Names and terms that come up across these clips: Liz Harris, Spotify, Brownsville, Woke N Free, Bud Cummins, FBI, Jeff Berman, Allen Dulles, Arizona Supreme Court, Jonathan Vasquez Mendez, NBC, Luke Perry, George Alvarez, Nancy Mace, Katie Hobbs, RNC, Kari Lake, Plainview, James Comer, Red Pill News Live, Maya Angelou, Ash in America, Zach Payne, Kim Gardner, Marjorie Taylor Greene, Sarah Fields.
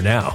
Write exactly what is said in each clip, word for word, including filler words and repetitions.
now.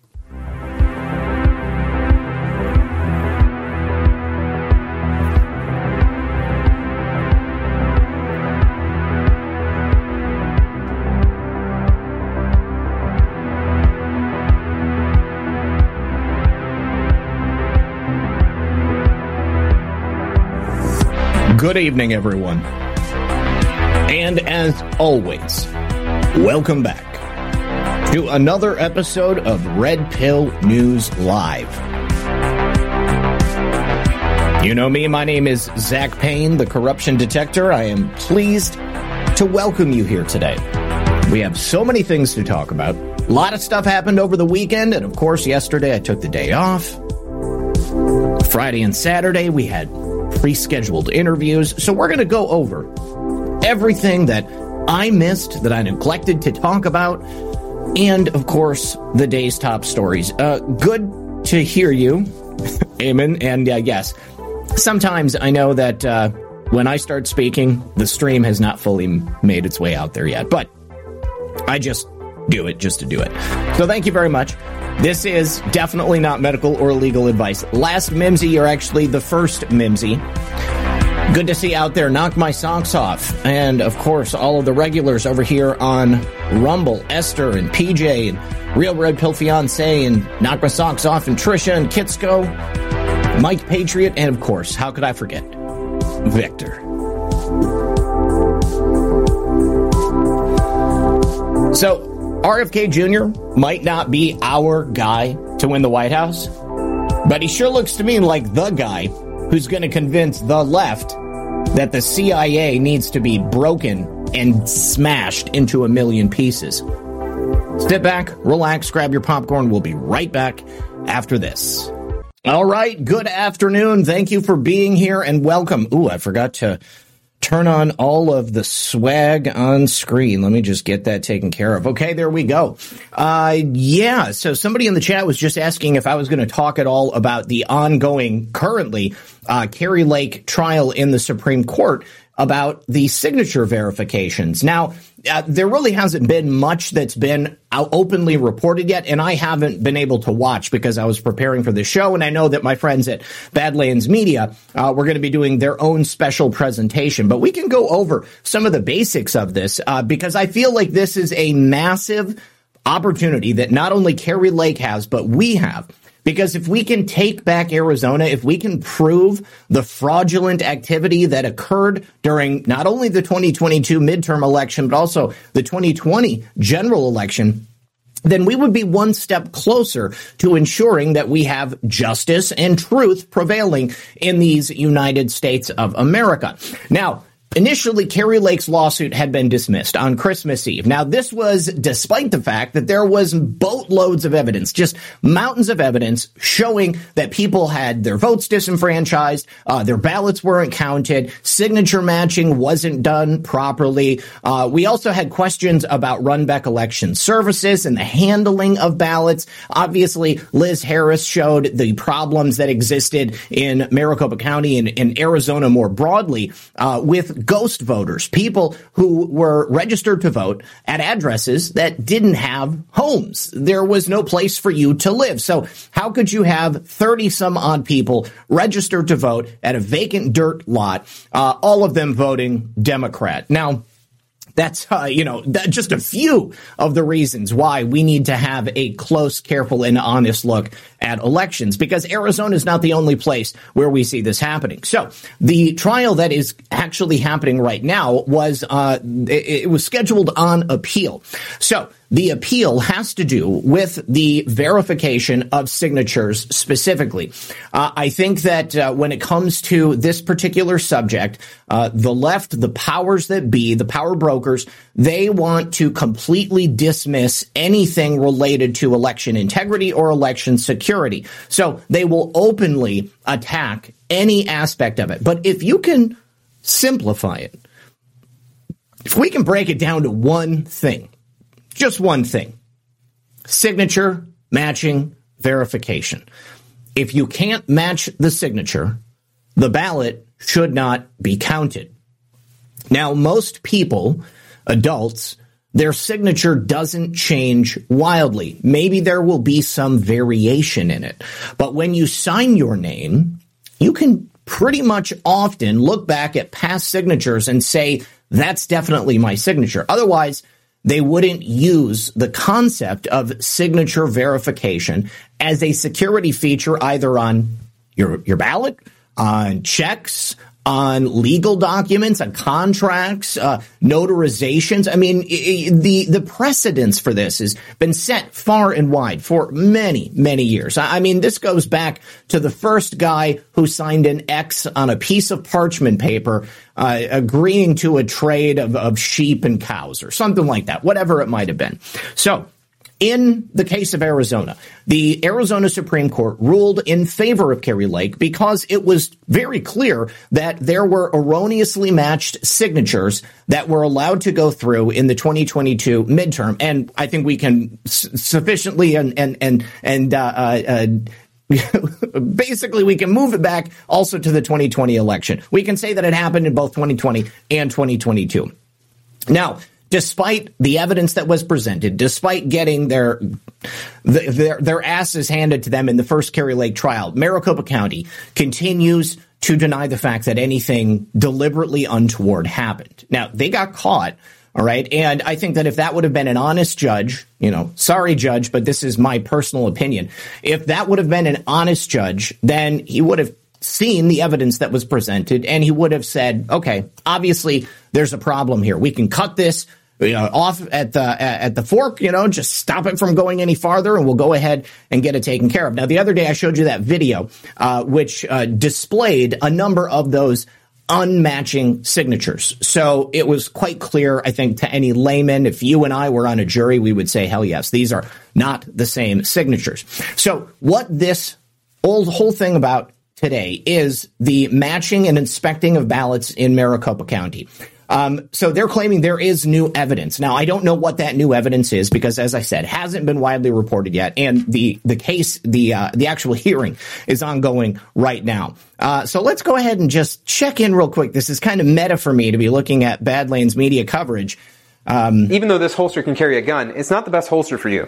Good evening, everyone. And as always, welcome back to another episode of Red Pill News Live. You know me, my name is Zach Payne, the corruption detector. I am pleased to welcome you here today. We have so many things to talk about. A lot of stuff happened over the weekend, and of course, yesterday I took the day off. Friday and Saturday we had pre-scheduled interviews, so we're going to go over everything that I missed, that I neglected to talk about, and, of course, the day's top stories. Uh, good to hear you, Amen, and uh, yes, sometimes I know that uh, when I start speaking, the stream has not fully made its way out there yet, but I just do it just to do it. So thank you very much. This is definitely not medical or legal advice. Last Mimsy, or actually the first Mimsy. Good to see you out there. Knock my socks off. And, of course, all of the regulars over here on Rumble, Esther and P J and Real Red Pill Fiance and Knock My Socks Off and Trisha and Kitsko, Mike Patriot, and, of course, how could I forget, Victor. So, R F K Junior might not be our guy to win the White House, but he sure looks to me like the guy who's going to convince the left that the C I A needs to be broken and smashed into a million pieces. Sit back, relax, grab your popcorn. We'll be right back after this. All right, good afternoon. Thank you for being here and welcome. Ooh, I forgot to turn on all of the swag on screen. Let me just get that taken care of. Okay, there we go. Uh, yeah, so somebody in the chat was just asking if I was going to talk at all about the ongoing, currently, uh, Kari Lake trial in the Supreme Court about the signature verifications. Now, uh, there really hasn't been much that's been openly reported yet, and I haven't been able to watch because I was preparing for the show, and I know that my friends at Badlands Media uh, were going to be doing their own special presentation. But we can go over some of the basics of this uh, because I feel like this is a massive opportunity that not only Kari Lake has, but we have. Because if we can take back Arizona, if we can prove the fraudulent activity that occurred during not only the twenty twenty-two midterm election, but also the twenty twenty general election, then we would be one step closer to ensuring that we have justice and truth prevailing in these United States of America. Now, initially, Kari Lake's lawsuit had been dismissed on Christmas Eve. Now, this was despite the fact that there was boatloads of evidence, just mountains of evidence showing that people had their votes disenfranchised, uh, their ballots weren't counted, signature matching wasn't done properly. Uh, we also had questions about run-back election services and the handling of ballots. Obviously, Liz Harris showed the problems that existed in Maricopa County and in Arizona more broadly uh, with ghost voters, people who were registered to vote at addresses that didn't have homes. There was no place for you to live. So how could you have thirty some odd people registered to vote at a vacant dirt lot, uh, all of them voting Democrat? Now, That's, uh, you know, that just a few of the reasons why we need to have a close, careful, and honest look at elections, because Arizona is not the only place where we see this happening. So the trial that is actually happening right now was uh, it, it was scheduled on appeal. So the appeal has to do with the verification of signatures specifically. Uh, I think that uh, when it comes to this particular subject, uh, the left, the powers that be, the power brokers, they want to completely dismiss anything related to election integrity or election security. So they will openly attack any aspect of it. But if you can simplify it, if we can break it down to one thing, just one thing: signature matching verification. If you can't match the signature, the ballot should not be counted. Now, most people, adults, their signature doesn't change wildly. Maybe there will be some variation in it. But when you sign your name, you can pretty much often look back at past signatures and say, that's definitely my signature. Otherwise, they wouldn't use the concept of signature verification as a security feature either on your your ballot, on checks, on legal documents, on contracts, uh, notarizations. I mean, it, the the precedence for this has been set far and wide for many, many years. I mean, this goes back to the first guy who signed an X on a piece of parchment paper Uh, agreeing to a trade of, of sheep and cows or something like that, whatever it might have been. So in the case of Arizona, the Arizona Supreme Court ruled in favor of Kari Lake because it was very clear that there were erroneously matched signatures that were allowed to go through in the twenty twenty-two midterm. And I think we can s- sufficiently and and and and uh, uh, basically, we can move it back also to the twenty twenty election. We can say that it happened in both twenty twenty and twenty twenty-two. Now, despite the evidence that was presented, despite getting their their, their asses handed to them in the first Kari Lake trial, Maricopa County continues to deny the fact that anything deliberately untoward happened. Now, they got caught. All right. And I think that if that would have been an honest judge, you know, sorry, judge, but this is my personal opinion. If that would have been an honest judge, then he would have seen the evidence that was presented and he would have said, OK, obviously there's a problem here. We can cut this you know, off at the at the fork, you know, just stop it from going any farther and we'll go ahead and get it taken care of. Now, the other day I showed you that video uh, which uh, displayed a number of those unmatching signatures. So it was quite clear, I think, to any layman, if you and I were on a jury, we would say, hell yes, these are not the same signatures. So what this old whole thing about today is the matching and inspecting of ballots in Maricopa County. Um, so they're claiming there is new evidence. Now, I don't know what that new evidence is because, as I said, hasn't been widely reported yet. And the the case, the uh, the actual hearing is ongoing right now. Uh, so let's go ahead and just check in real quick. This is kind of meta for me to be looking at Badlands media coverage. Um, Even though this holster can carry a gun, it's not the best holster for you.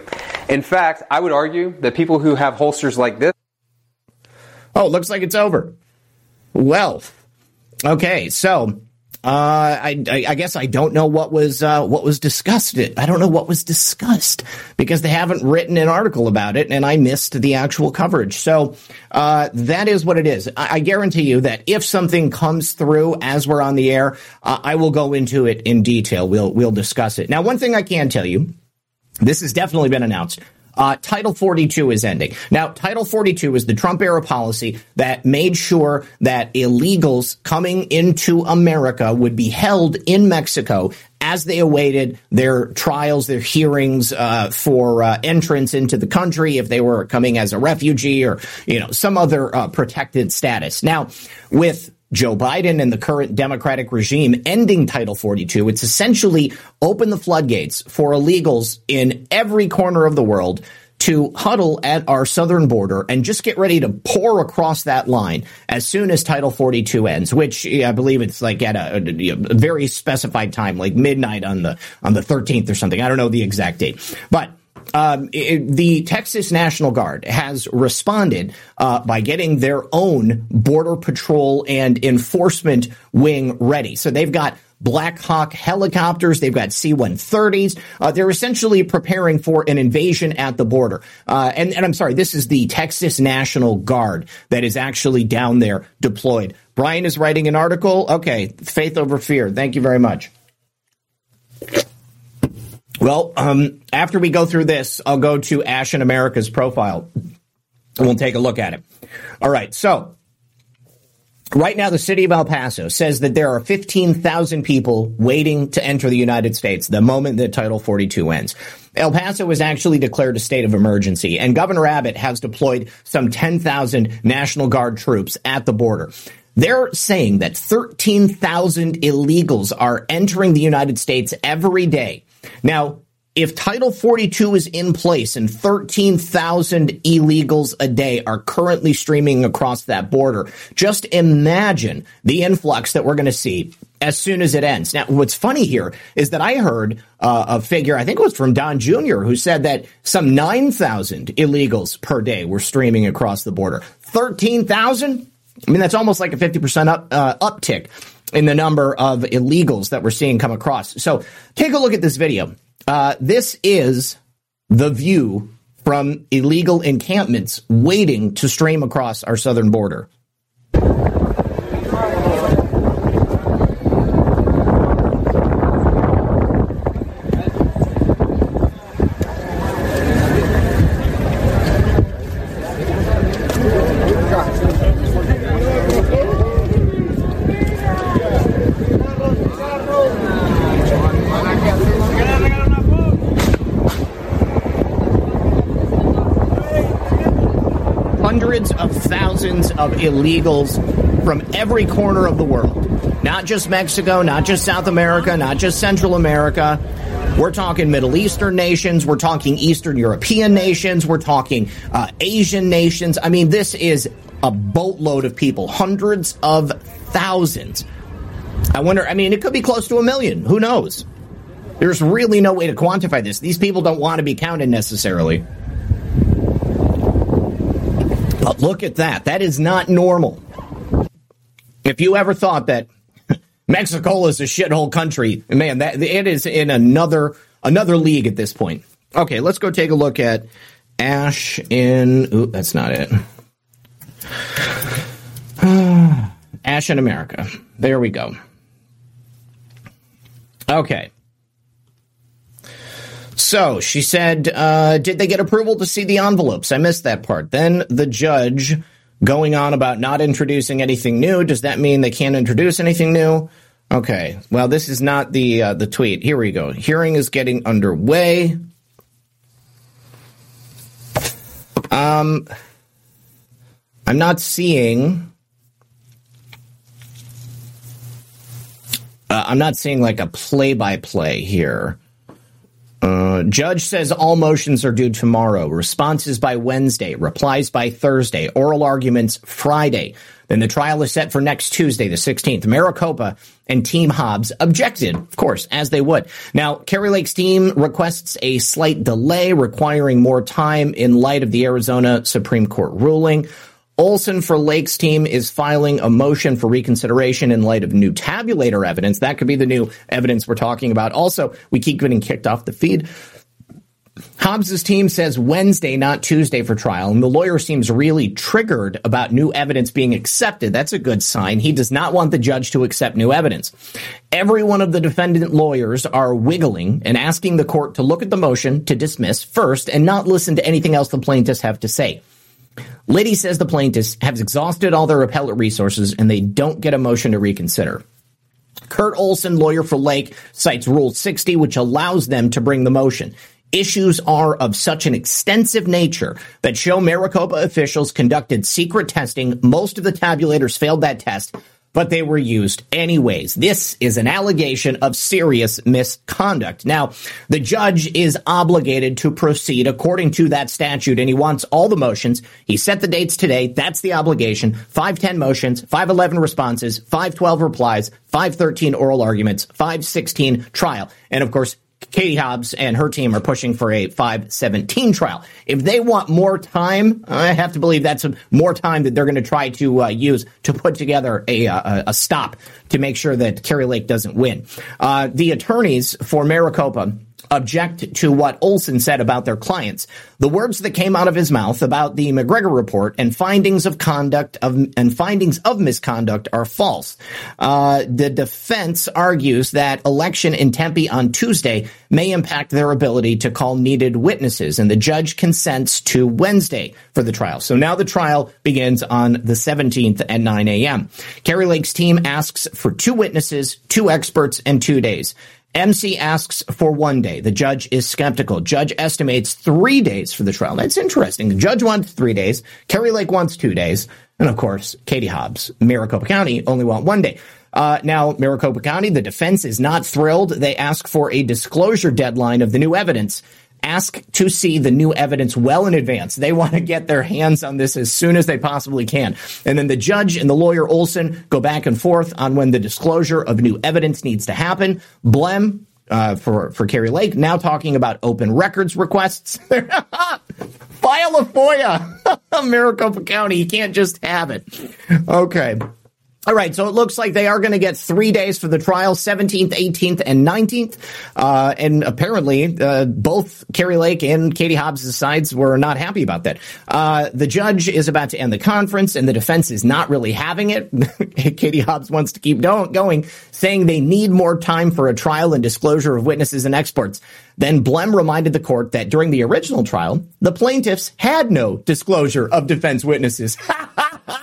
In fact, I would argue that people who have holsters like this. Oh, it looks like it's over. Well, OK, so. Uh, I, I guess I don't know what was uh, what was discussed. I don't know what was discussed because they haven't written an article about it, and I missed the actual coverage. So uh, that is what it is. I, I guarantee you that if something comes through as we're on the air, uh, I will go into it in detail. We'll we'll discuss it. Now, one thing I can tell you, this has definitely been announced. Uh, Title forty-two is ending. Now, Title forty-two is the Trump-era policy that made sure that illegals coming into America would be held in Mexico as they awaited their trials, their hearings uh, for uh, entrance into the country, if they were coming as a refugee or, you know, some other uh, protected status. Now, with Joe Biden and the current Democratic regime ending Title forty-two, it's essentially open the floodgates for illegals in every corner of the world to huddle at our southern border and just get ready to pour across that line as soon as Title forty-two ends, which I believe it's like at a, a very specified time, like midnight on the on the thirteenth or something. I don't know the exact date, but Um, it, the Texas National Guard has responded uh, by getting their own border patrol and enforcement wing ready. So they've got Black Hawk helicopters. They've got C one thirties. Uh, they're essentially preparing for an invasion at the border. Uh, and, and I'm sorry, this is the Texas National Guard that is actually down there deployed. Brian is writing an article. Okay, faith over fear. Thank you very much. Well, um, after we go through this, I'll go to Ashen America's profile and we'll take a look at it. All right, so right now the city of El Paso says that there are fifteen thousand people waiting to enter the United States the moment that Title forty-two ends. El Paso has actually declared a state of emergency, and Governor Abbott has deployed some ten thousand National Guard troops at the border. They're saying that thirteen thousand illegals are entering the United States every day. Now, if Title forty-two is in place and thirteen thousand illegals a day are currently streaming across that border, just imagine the influx that we're going to see as soon as it ends. Now, what's funny here is that I heard uh, a figure, I think it was from Don Junior, who said that some nine thousand illegals per day were streaming across the border. thirteen thousand? I mean, that's almost like a fifty percent up, uh, uptick in the number of illegals that we're seeing come across. So take a look at this video. Uh, this is the view from illegal encampments waiting to stream across our southern border. Of illegals from every corner of the world. Not just Mexico, not just South America, not just Central America. We're talking Middle Eastern nations. We're talking Eastern European nations. We're talking uh, Asian nations. I mean, this is a boatload of people, hundreds of thousands. I wonder, I mean, it could be close to a million. Who knows? There's really no way to quantify this. These people don't want to be counted necessarily. But look at that. That is not normal. If you ever thought that Mexico is a shithole country, man, that it is in another another league at this point. Okay, let's go take a look at Ash in... Ooh, that's not it. Ash in America. There we go. Okay. So she said, uh, did they get approval to see the envelopes? I missed that part. Then the judge going on about not introducing anything new. Does that mean they can't introduce anything new? Okay. Well, this is not the uh, the tweet. Here we go. Hearing is getting underway. Um, I'm not seeing... Uh, I'm not seeing like a play-by-play here. Uh, judge says all motions are due tomorrow. Responses by Wednesday. Replies by Thursday. Oral arguments Friday. Then the trial is set for next Tuesday, the sixteenth. Maricopa and Team Hobbs objected, of course, as they would. Now, Kari Lake's team requests a slight delay, requiring more time in light of the Arizona Supreme Court ruling. Olson for Lake's team is filing a motion for reconsideration in light of new tabulator evidence. That could be the new evidence we're talking about. Also, we keep getting kicked off the feed. Hobbs's team says Wednesday, not Tuesday for trial, and the lawyer seems really triggered about new evidence being accepted. That's a good sign. He does not want the judge to accept new evidence. Every one of the defendant lawyers are wiggling and asking the court to look at the motion to dismiss first and not listen to anything else the plaintiffs have to say. Liddy says the plaintiffs have exhausted all their appellate resources and they don't get a motion to reconsider. Kurt Olson, lawyer for Lake, cites Rule sixty, which allows them to bring the motion. Issues are of such an extensive nature that show Maricopa officials conducted secret testing. Most of the tabulators failed that test, but they were used anyways. This is an allegation of serious misconduct. Now, the judge is obligated to proceed according to that statute, and he wants all the motions. He set the dates today. That's the obligation. five ten motions, five eleven responses, five twelve replies, five thirteen oral arguments, five sixteen trial. And, of course, Katie Hobbs and her team are pushing for a five seventeen trial. If they want more time, I have to believe that's more time that they're going to try to uh, use to put together a, a, a stop to make sure that Kari Lake doesn't win. Uh, the attorneys for Maricopa object to what Olson said about their clients. The words that came out of his mouth about the McGregor report and findings of conduct of and findings of misconduct are false. Uh, the defense argues that election in Tempe on Tuesday may impact their ability to call needed witnesses, and the judge consents to Wednesday for the trial. So now the trial begins on the seventeenth at nine a.m. Kari Lake's team asks for two witnesses, two experts, and two days. M C asks for one day. The judge is skeptical. Judge estimates three days for the trial. That's interesting. The judge wants three days. Kari Lake wants two days. And, of course, Katie Hobbs, Maricopa County, only want one day. Uh, now, Maricopa County, the defense is not thrilled. They ask for a disclosure deadline of the new evidence. Ask to see the new evidence well in advance. They want to get their hands on this as soon as they possibly can. And then the judge and the lawyer Olson go back and forth on when the disclosure of new evidence needs to happen. Blem, uh, for, for Kari Lake, now talking about open records requests. File a FOIA. Maricopa County, you can't just have it. Okay. All right, so it looks like they are going to get three days for the trial, seventeenth, eighteenth, and nineteenth. Uh, and apparently, uh, both Kari Lake and Katie Hobbs' sides were not happy about that. Uh, the judge is about to end the conference, and the defense is not really having it. Katie Hobbs wants to keep do- going, saying they need more time for a trial and disclosure of witnesses and experts. Then Blem reminded the court that during the original trial, the plaintiffs had no disclosure of defense witnesses. Ha ha ha!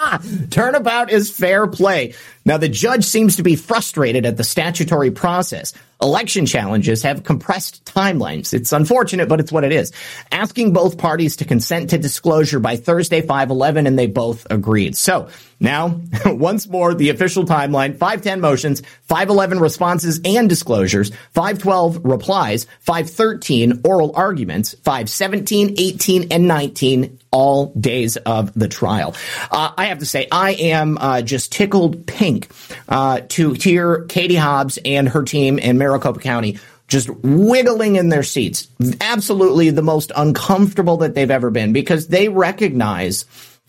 Turnabout is fair play. Now, the judge seems to be frustrated at the statutory process. Election challenges have compressed timelines. It's unfortunate, but it's what it is. Asking both parties to consent to disclosure by Thursday, five eleven, and they both agreed. So now, once more, the official timeline, five ten motions, five eleven responses and disclosures, five twelve replies, five thirteen oral arguments, five seventeen, eighteen, and nineteen, all days of the trial. Uh, I have to say, I am uh, just tickled pink uh, to hear Katie Hobbs and her team in Maricopa County just wiggling in their seats. Absolutely the most uncomfortable that they've ever been, because they recognize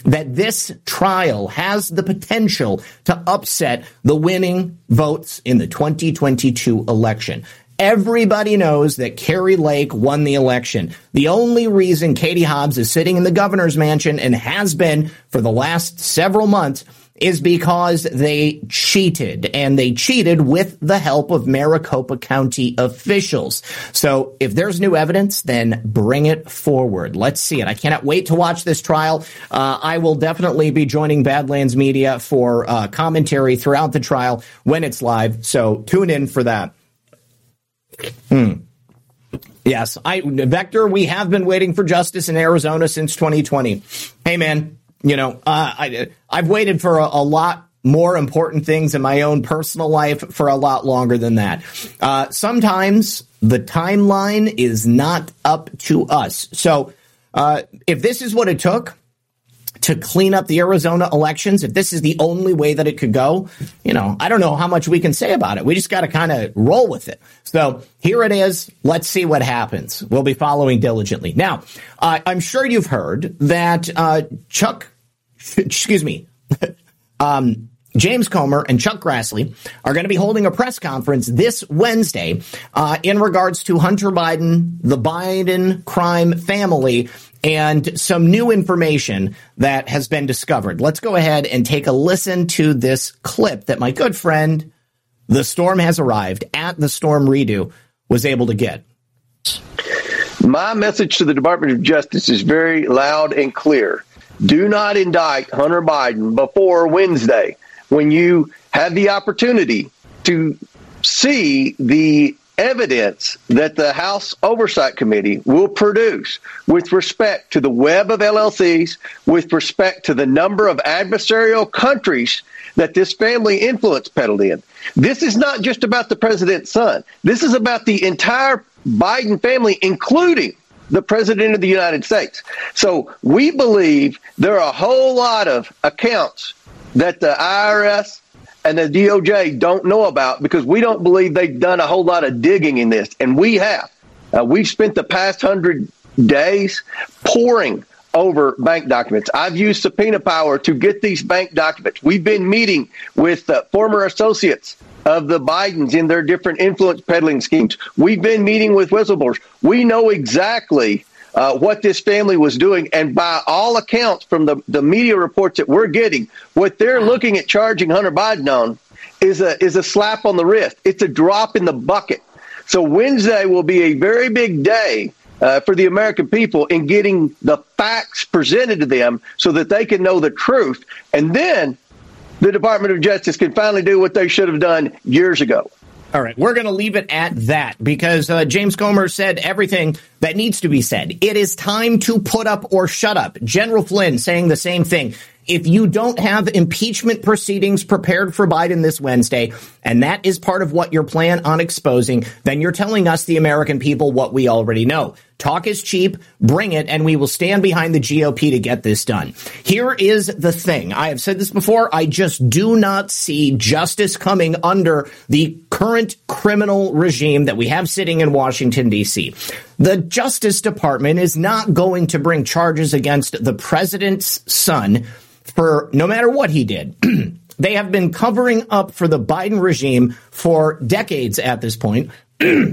that this trial has the potential to upset the winning votes in the twenty twenty-two election. Everybody knows that Kari Lake won the election. The only reason Katie Hobbs is sitting in the governor's mansion and has been for the last several months is because they cheated, and they cheated with the help of Maricopa County officials. So if there's new evidence, then bring it forward. Let's see it. I cannot wait to watch this trial. Uh, I will definitely be joining Badlands Media for uh, commentary throughout the trial when it's live. So tune in for that. Hmm. Yes, I, Vector, we have been waiting for justice in Arizona since twenty twenty. Hey, man. You know, uh, I, I've waited for a, a lot more important things in my own personal life for a lot longer than that. Uh, sometimes the timeline is not up to us. So uh, if this is what it took to clean up the Arizona elections, if this is the only way that it could go, you know, I don't know how much we can say about it. We just got to kind of roll with it. So here it is. Let's see what happens. We'll be following diligently. Now, uh, I'm sure you've heard that uh, Chuck, excuse me, um, James Comer and Chuck Grassley are going to be holding a press conference this Wednesday uh, in regards to Hunter Biden, the Biden crime family, and some new information that has been discovered. Let's go ahead and take a listen to this clip that my good friend, The Storm Has Arrived, at The Storm Redo, was able to get. My message to the Department of Justice is very loud and clear. Do not indict Hunter Biden before Wednesday, when you have the opportunity to see the evidence that the House Oversight Committee will produce with respect to the web of L L Cs, with respect to the number of adversarial countries that this family influence peddled in. This is not just about the president's son. This is about the entire Biden family, including the president of the United States. So we believe there are a whole lot of accounts that the I R S and the D O J don't know about, because we don't believe they've done a whole lot of digging in this. And we have. Uh, we've spent the past hundred days pouring over bank documents. I've used subpoena power to get these bank documents. We've been meeting with uh, former associates of the Bidens in their different influence peddling schemes. We've been meeting with whistleblowers. We know exactly uh, what this family was doing. And by all accounts, from the, the media reports that we're getting, what they're looking at charging Hunter Biden on is a, is a slap on the wrist. It's a drop in the bucket. So Wednesday will be a very big day uh, for the American people in getting the facts presented to them so that they can know the truth. And then the Department of Justice can finally do what they should have done years ago. All right. We're going to leave it at that, because uh, James Comer said everything that needs to be said. It is time to put up or shut up. General Flynn saying the same thing. If you don't have impeachment proceedings prepared for Biden this Wednesday, and that is part of what your plan on exposing, then you're telling us, the American people, what we already know. Talk is cheap. Bring it, and we will stand behind the G O P to get this done. Here is the thing. I have said this before. I just do not see justice coming under the current criminal regime that we have sitting in Washington, D C The Justice Department is not going to bring charges against the president's son for no matter what he did. They have been covering up for the Biden regime for decades at this point. And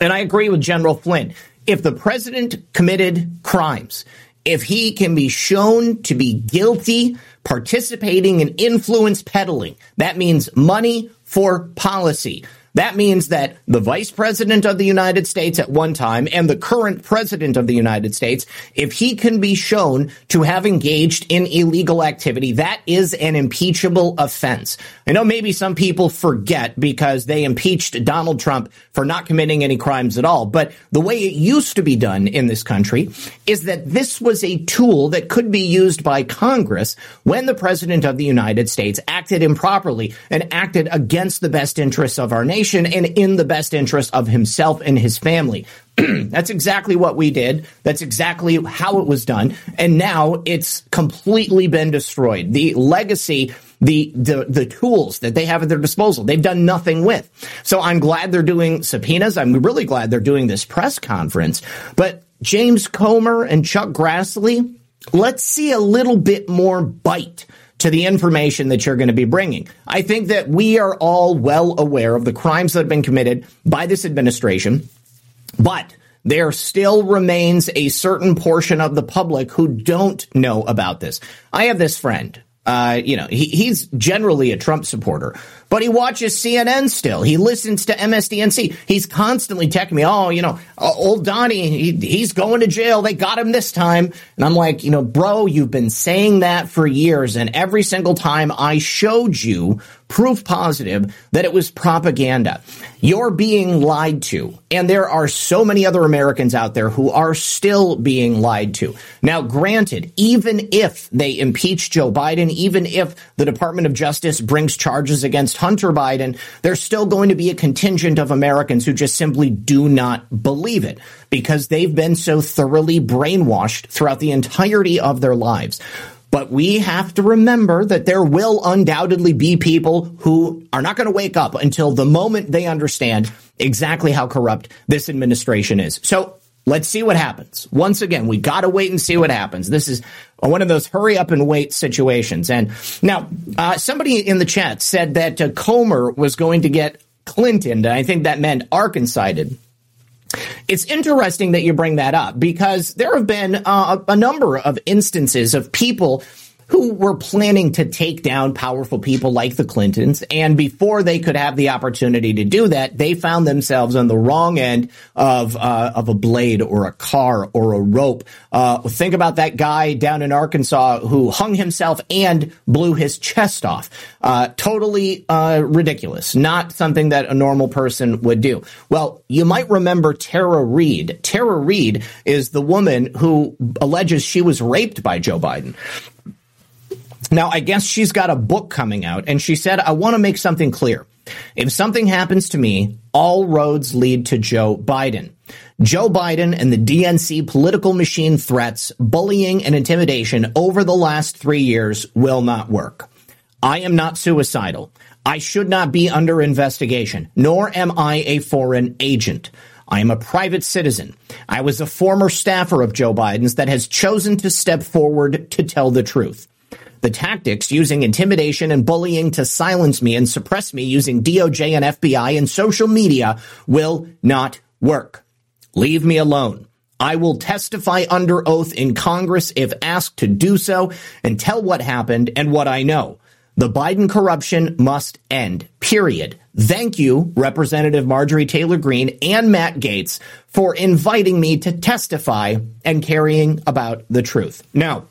I agree with General Flynn. If the president committed crimes, if he can be shown to be guilty, participating in influence peddling, that means money for policy. That means that the vice president of the United States at one time and the current president of the United States, if he can be shown to have engaged in illegal activity, that is an impeachable offense. I know maybe some people forget because they impeached Donald Trump for not committing any crimes at all. But the way it used to be done in this country is that this was a tool that could be used by Congress when the president of the United States acted improperly and acted against the best interests of our nation and in the best interest of himself and his family. That's exactly what we did. That's exactly how it was done. And now it's completely been destroyed. The legacy, the, the the tools that they have at their disposal, they've done nothing with. So I'm glad they're doing subpoenas. I'm really glad they're doing this press conference. But James Comer and Chuck Grassley, let's see a little bit more bite to the information that you're going to be bringing. I think that we are all well aware of the crimes that have been committed by this administration, but there still remains a certain portion of the public who don't know about this. I have this friend. Uh, you know, he, he's generally a Trump supporter, but he watches C N N still. He listens to M S D N C. He's constantly texting me, oh, you know, old Donnie, he, he's going to jail. They got him this time. And I'm like, you know, bro, you've been saying that for years. And every single time I showed you proof positive that it was propaganda. You're being lied to. And there are so many other Americans out there who are still being lied to. Now, granted, even if they impeach Joe Biden, even if the Department of Justice brings charges against Hunter Biden, there's still going to be a contingent of Americans who just simply do not believe it, because they've been so thoroughly brainwashed throughout the entirety of their lives. But we have to remember that there will undoubtedly be people who are not going to wake up until the moment they understand exactly how corrupt this administration is. So let's see what happens. Once again, we got to wait and see what happens. This is one of those hurry up and wait situations. And now uh, somebody in the chat said that uh, Comer was going to get Clinton, and I think that meant Arkansas-ed. It's interesting that you bring that up, because there have been uh, a number of instances of people who were planning to take down powerful people like the Clintons. And before they could have the opportunity to do that, they found themselves on the wrong end of uh, of a blade or a car or a rope. Uh, think about that guy down in Arkansas who hung himself and blew his chest off. Uh, totally uh, ridiculous. Not something that a normal person would do. Well, you might remember Tara Reade. Tara Reade is the woman who alleges she was raped by Joe Biden. Now, I guess she's got a book coming out, and she said, I want to make something clear. If something happens to me, all roads lead to Joe Biden. Joe Biden and the D N C political machine threats, bullying, and intimidation over the last three years will not work. I am not suicidal. I should not be under investigation, nor am I a foreign agent. I am a private citizen. I was a former staffer of Joe Biden's that has chosen to step forward to tell the truth. The tactics using intimidation and bullying to silence me and suppress me using D O J and F B I and social media will not work. Leave me alone. I will testify under oath in Congress if asked to do so and tell what happened and what I know. The Biden corruption must end, period. Thank you, Representative Marjorie Taylor Greene and Matt Gaetz, for inviting me to testify and carrying about the truth. Now,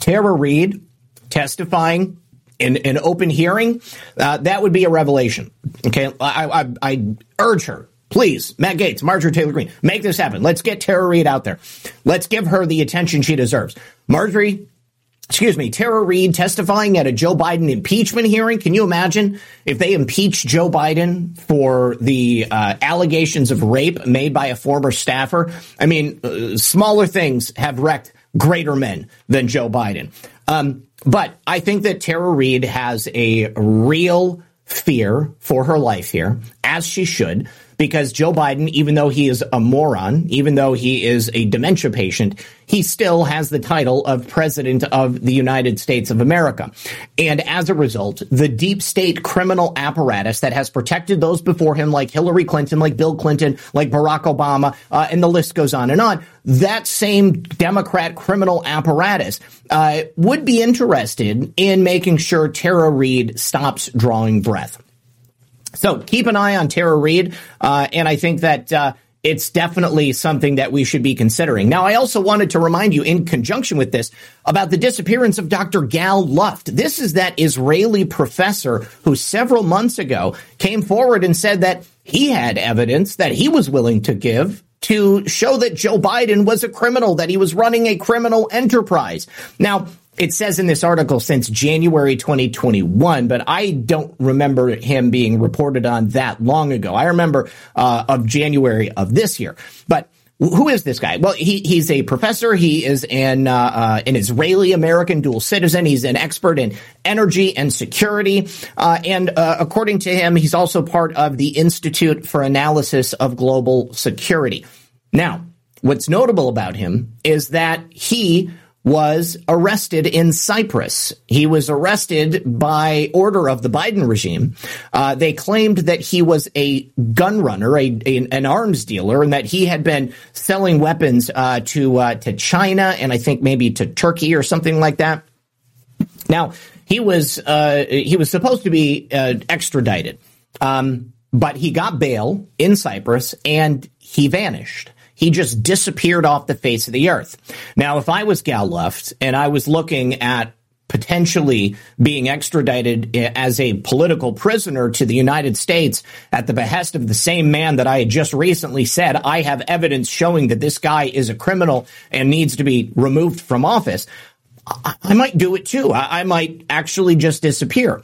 Tara Reade testifying in an open hearing, uh, that would be a revelation. Okay, I, I, I urge her. Please, Matt Gaetz, Marjorie Taylor Greene, make this happen. Let's get Tara Reade out there. Let's give her the attention she deserves. Marjorie, excuse me, Tara Reade testifying at a Joe Biden impeachment hearing. Can you imagine if they impeach Joe Biden for the uh, allegations of rape made by a former staffer? I mean, uh, smaller things have wrecked greater men than Joe Biden. Um, but I think that Tara Reade has a real fear for her life here, as she should, because Joe Biden, even though he is a moron, even though he is a dementia patient, he still has the title of President of the United States of America. And as a result, the deep state criminal apparatus that has protected those before him, like Hillary Clinton, like Bill Clinton, like Barack Obama, uh, and the list goes on and on, that same Democrat criminal apparatus uh, would be interested in making sure Tara Reade stops drawing breath. So keep an eye on Tara Reade, uh, and I think that uh, it's definitely something that we should be considering. Now, I also wanted to remind you in conjunction with this about the disappearance of Doctor Gal Luft. This is that Israeli professor who several months ago came forward and said that he had evidence that he was willing to give to show that Joe Biden was a criminal, that he was running a criminal enterprise. Now, it says in this article since January twenty twenty-one, but I don't remember him being reported on that long ago. I remember uh, of January of this year. But who is this guy? Well, he, he's a professor. He is an, uh, uh, an Israeli-American dual citizen. He's an expert in energy and security. Uh, and uh, according to him, he's also part of the Institute for Analysis of Global Security. Now, what's notable about him is that he was arrested in Cyprus. He was arrested by order of the Biden regime. Uh, they claimed that he was a gun runner, a, a, an arms dealer, and that he had been selling weapons uh, to uh, to China and I think maybe to Turkey or something like that. Now, he was uh, he was supposed to be uh, extradited, um, but he got bail in Cyprus and he vanished. He just disappeared off the face of the earth. Now, if I was Gal Luft and I was looking at potentially being extradited as a political prisoner to the United States at the behest of the same man that I had just recently said, I have evidence showing that this guy is a criminal and needs to be removed from office, I might do it too. I might actually just disappear.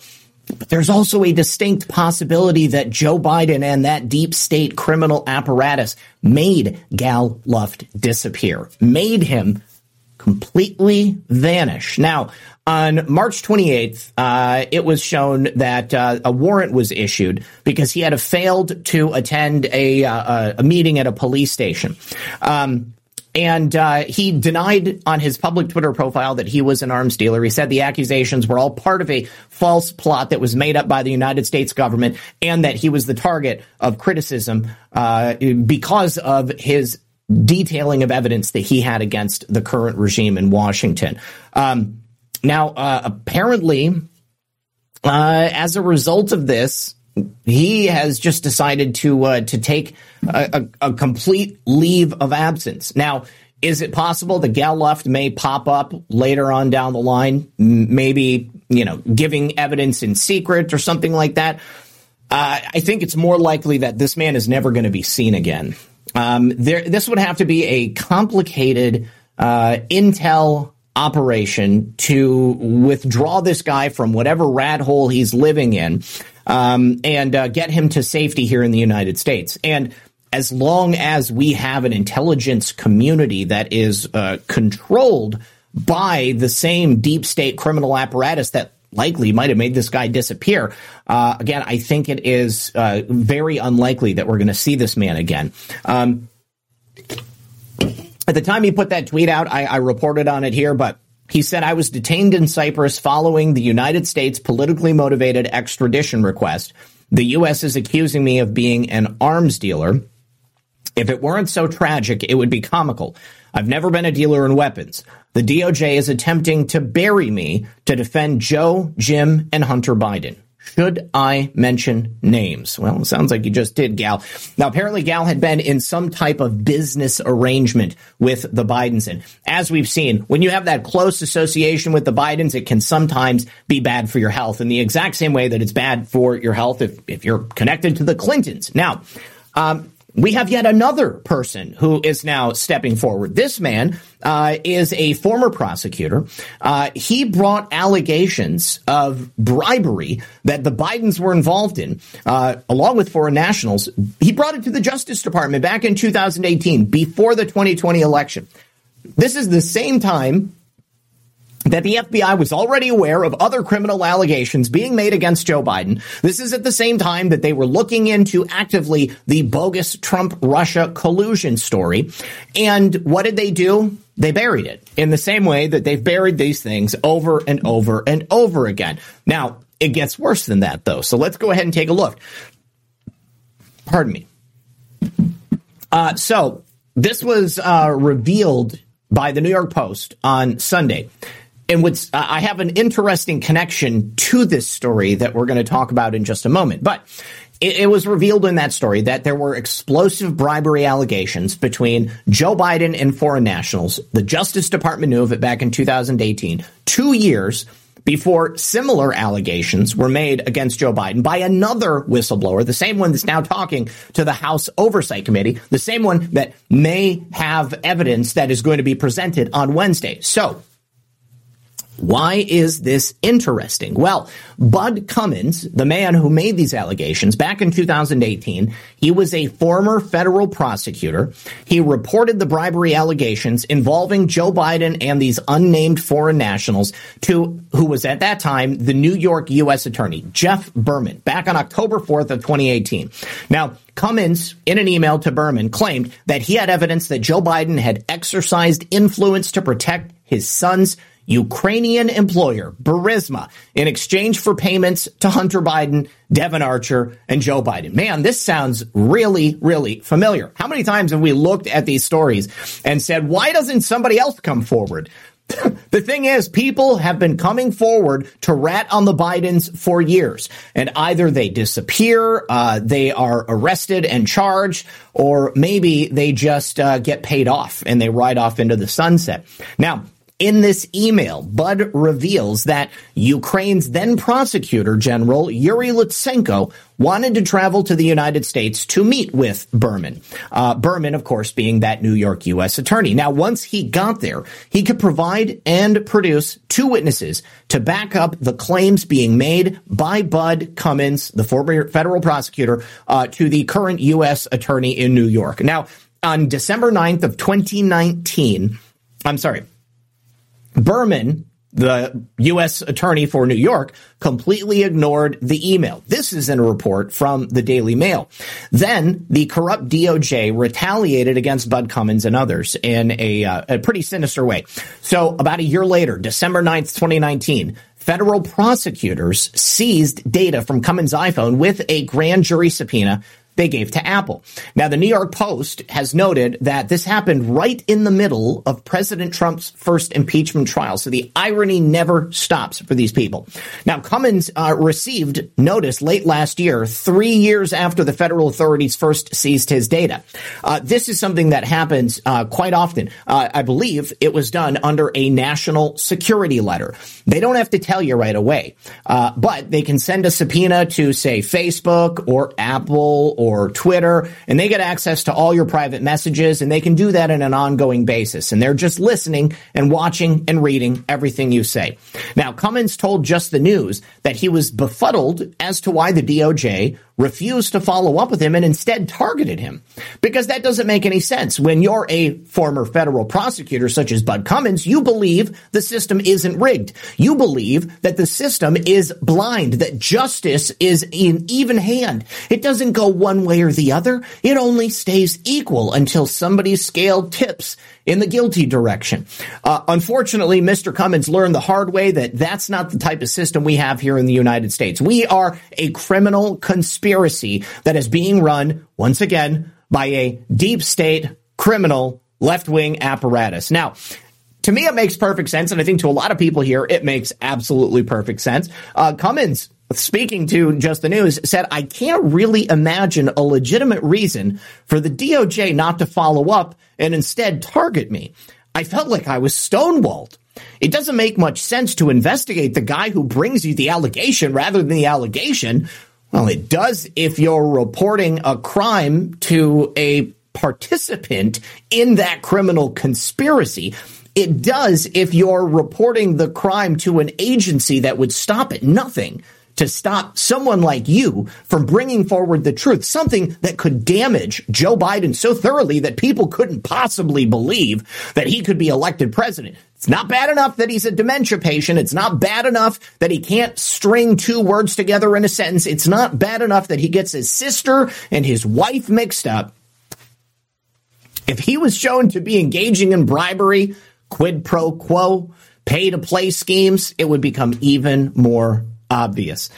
But there's also a distinct possibility that Joe Biden and that deep state criminal apparatus made Gal Luft disappear, made him completely vanish. Now, on March twenty-eighth, uh, it was shown that uh, a warrant was issued because he had failed to attend a, uh, a meeting at a police station. Um And uh, he denied on his public Twitter profile that he was an arms dealer. He said the accusations were all part of a false plot that was made up by the United States government and that he was the target of criticism uh, because of his detailing of evidence that he had against the current regime in Washington. Um, now, uh, apparently, uh, as a result of this, he has just decided to uh, to take a, a, a complete leave of absence. Now, is it possible that Gal Luft may pop up later on down the line, maybe, you know, giving evidence in secret or something like that? Uh, I think it's more likely that this man is never going to be seen again. Um, there, this would have to be a complicated uh, intel operation to withdraw this guy from whatever rat hole he's living in um, and uh, get him to safety here in the United States. And as long as we have an intelligence community that is uh, controlled by the same deep state criminal apparatus that likely might have made this guy disappear. Uh, again, I think it is uh, very unlikely that we're going to see this man again. Um, at the time he put that tweet out, I, I reported on it here, but he said, I was detained in Cyprus following the United States politically motivated extradition request. The U S is accusing me of being an arms dealer. If it weren't so tragic, it would be comical. I've never been a dealer in weapons. The D O J is attempting to bury me to defend Joe, Jim, and Hunter Biden. Should I mention names? Well, it sounds like you just did, Gal. Now, apparently Gal had been in some type of business arrangement with the Bidens. And as we've seen, when you have that close association with the Bidens, it can sometimes be bad for your health in the exact same way that it's bad for your health if, if you're connected to the Clintons. Now, um, we have yet another person who is now stepping forward. This man uh, is a former prosecutor. Uh, he brought allegations of bribery that the Bidens were involved in, uh, along with foreign nationals. He brought it to the Justice Department back in two thousand eighteen, before the twenty twenty election. This is the same time that the F B I was already aware of other criminal allegations being made against Joe Biden. This is at the same time that they were looking into actively the bogus Trump-Russia collusion story. And what did they do? They buried it in the same way that they've buried these things over and over and over again. Now, it gets worse than that, though. So let's go ahead and take a look. Pardon me. Uh, so this was uh, revealed by the New York Post on Sunday. And what's, uh, I have an interesting connection to this story that we're going to talk about in just a moment. But it, it was revealed in that story that there were explosive bribery allegations between Joe Biden and foreign nationals. The Justice Department knew of it back in two thousand eighteen, two years before similar allegations were made against Joe Biden by another whistleblower, the same one that's now talking to the House Oversight Committee, the same one that may have evidence that is going to be presented on Wednesday. So, why is this interesting? Well, Bud Cummins, the man who made these allegations back in two thousand eighteen, he was a former federal prosecutor. He reported the bribery allegations involving Joe Biden and these unnamed foreign nationals to who was at that time the New York U S attorney, Jeff Berman, back on October fourth of twenty eighteen. Now, Cummins, in an email to Berman, claimed that he had evidence that Joe Biden had exercised influence to protect his son's Ukrainian employer, Burisma, in exchange for payments to Hunter Biden, Devin Archer, and Joe Biden. Man, this sounds really, really familiar. How many times have we looked at these stories and said, why doesn't somebody else come forward? The thing is, people have been coming forward to rat on the Bidens for years, and either they disappear, uh, they are arrested and charged, or maybe they just uh, get paid off and they ride off into the sunset. Now, in this email, Bud reveals that Ukraine's then prosecutor general, Yuri Lutsenko, wanted to travel to the United States to meet with Berman. Uh, Berman, of course, being that New York U S attorney. Now, once he got there, he could provide and produce two witnesses to back up the claims being made by Bud Cummins, the former federal prosecutor, uh, to the current U S attorney in New York. Now, on December ninth of twenty nineteen, I'm sorry, Berman, the U S attorney for New York, completely ignored the email. This is in a report from the Daily Mail. Then the corrupt D O J retaliated against Bud Cummins and others in a, uh, a pretty sinister way. So about a year later, December ninth, twenty nineteen, federal prosecutors seized data from Cummins' iPhone with a grand jury subpoena they gave to Apple. Now, the New York Post has noted that this happened right in the middle of President Trump's first impeachment trial. So the irony never stops for these people. Now, Cummins uh, received notice late last year, three years after the federal authorities first seized his data. Uh, this is something that happens uh, quite often. Uh, I believe it was done under a national security letter. They don't have to tell you right away, uh, but they can send a subpoena to, say, Facebook or Apple or or Twitter, and they get access to all your private messages, and they can do that on an ongoing basis. And they're just listening and watching and reading everything you say. Now, Cummins told Just the News that he was befuddled as to why the D O J refused to follow up with him and instead targeted him. Because that doesn't make any sense. When you're a former federal prosecutor such as Bud Cummins, you believe the system isn't rigged. You believe that the system is blind, that justice is in even hand. It doesn't go one way or the other. It only stays equal until somebody's scale tips in the guilty direction. Uh, unfortunately, Mister Cummins learned the hard way that that's not the type of system we have here in the United States. We are a criminal conspiracy that is being run, once again, by a deep state criminal left-wing apparatus. Now, to me, it makes perfect sense, and I think to a lot of people here, it makes absolutely perfect sense. Uh, Cummins, speaking to Just the News, said, I can't really imagine a legitimate reason for the D O J not to follow up and instead target me. I felt like I was stonewalled. It doesn't make much sense to investigate the guy who brings you the allegation rather than the allegation. Well, it does if you're reporting a crime to a participant in that criminal conspiracy. It does if you're reporting the crime to an agency that would stop at nothing to stop someone like you from bringing forward the truth, something that could damage Joe Biden so thoroughly that people couldn't possibly believe that he could be elected president. It's not bad enough that he's a dementia patient. It's not bad enough that he can't string two words together in a sentence. It's not bad enough that he gets his sister and his wife mixed up. If he was shown to be engaging in bribery, quid pro quo, pay-to-play schemes, it would become even more obvious.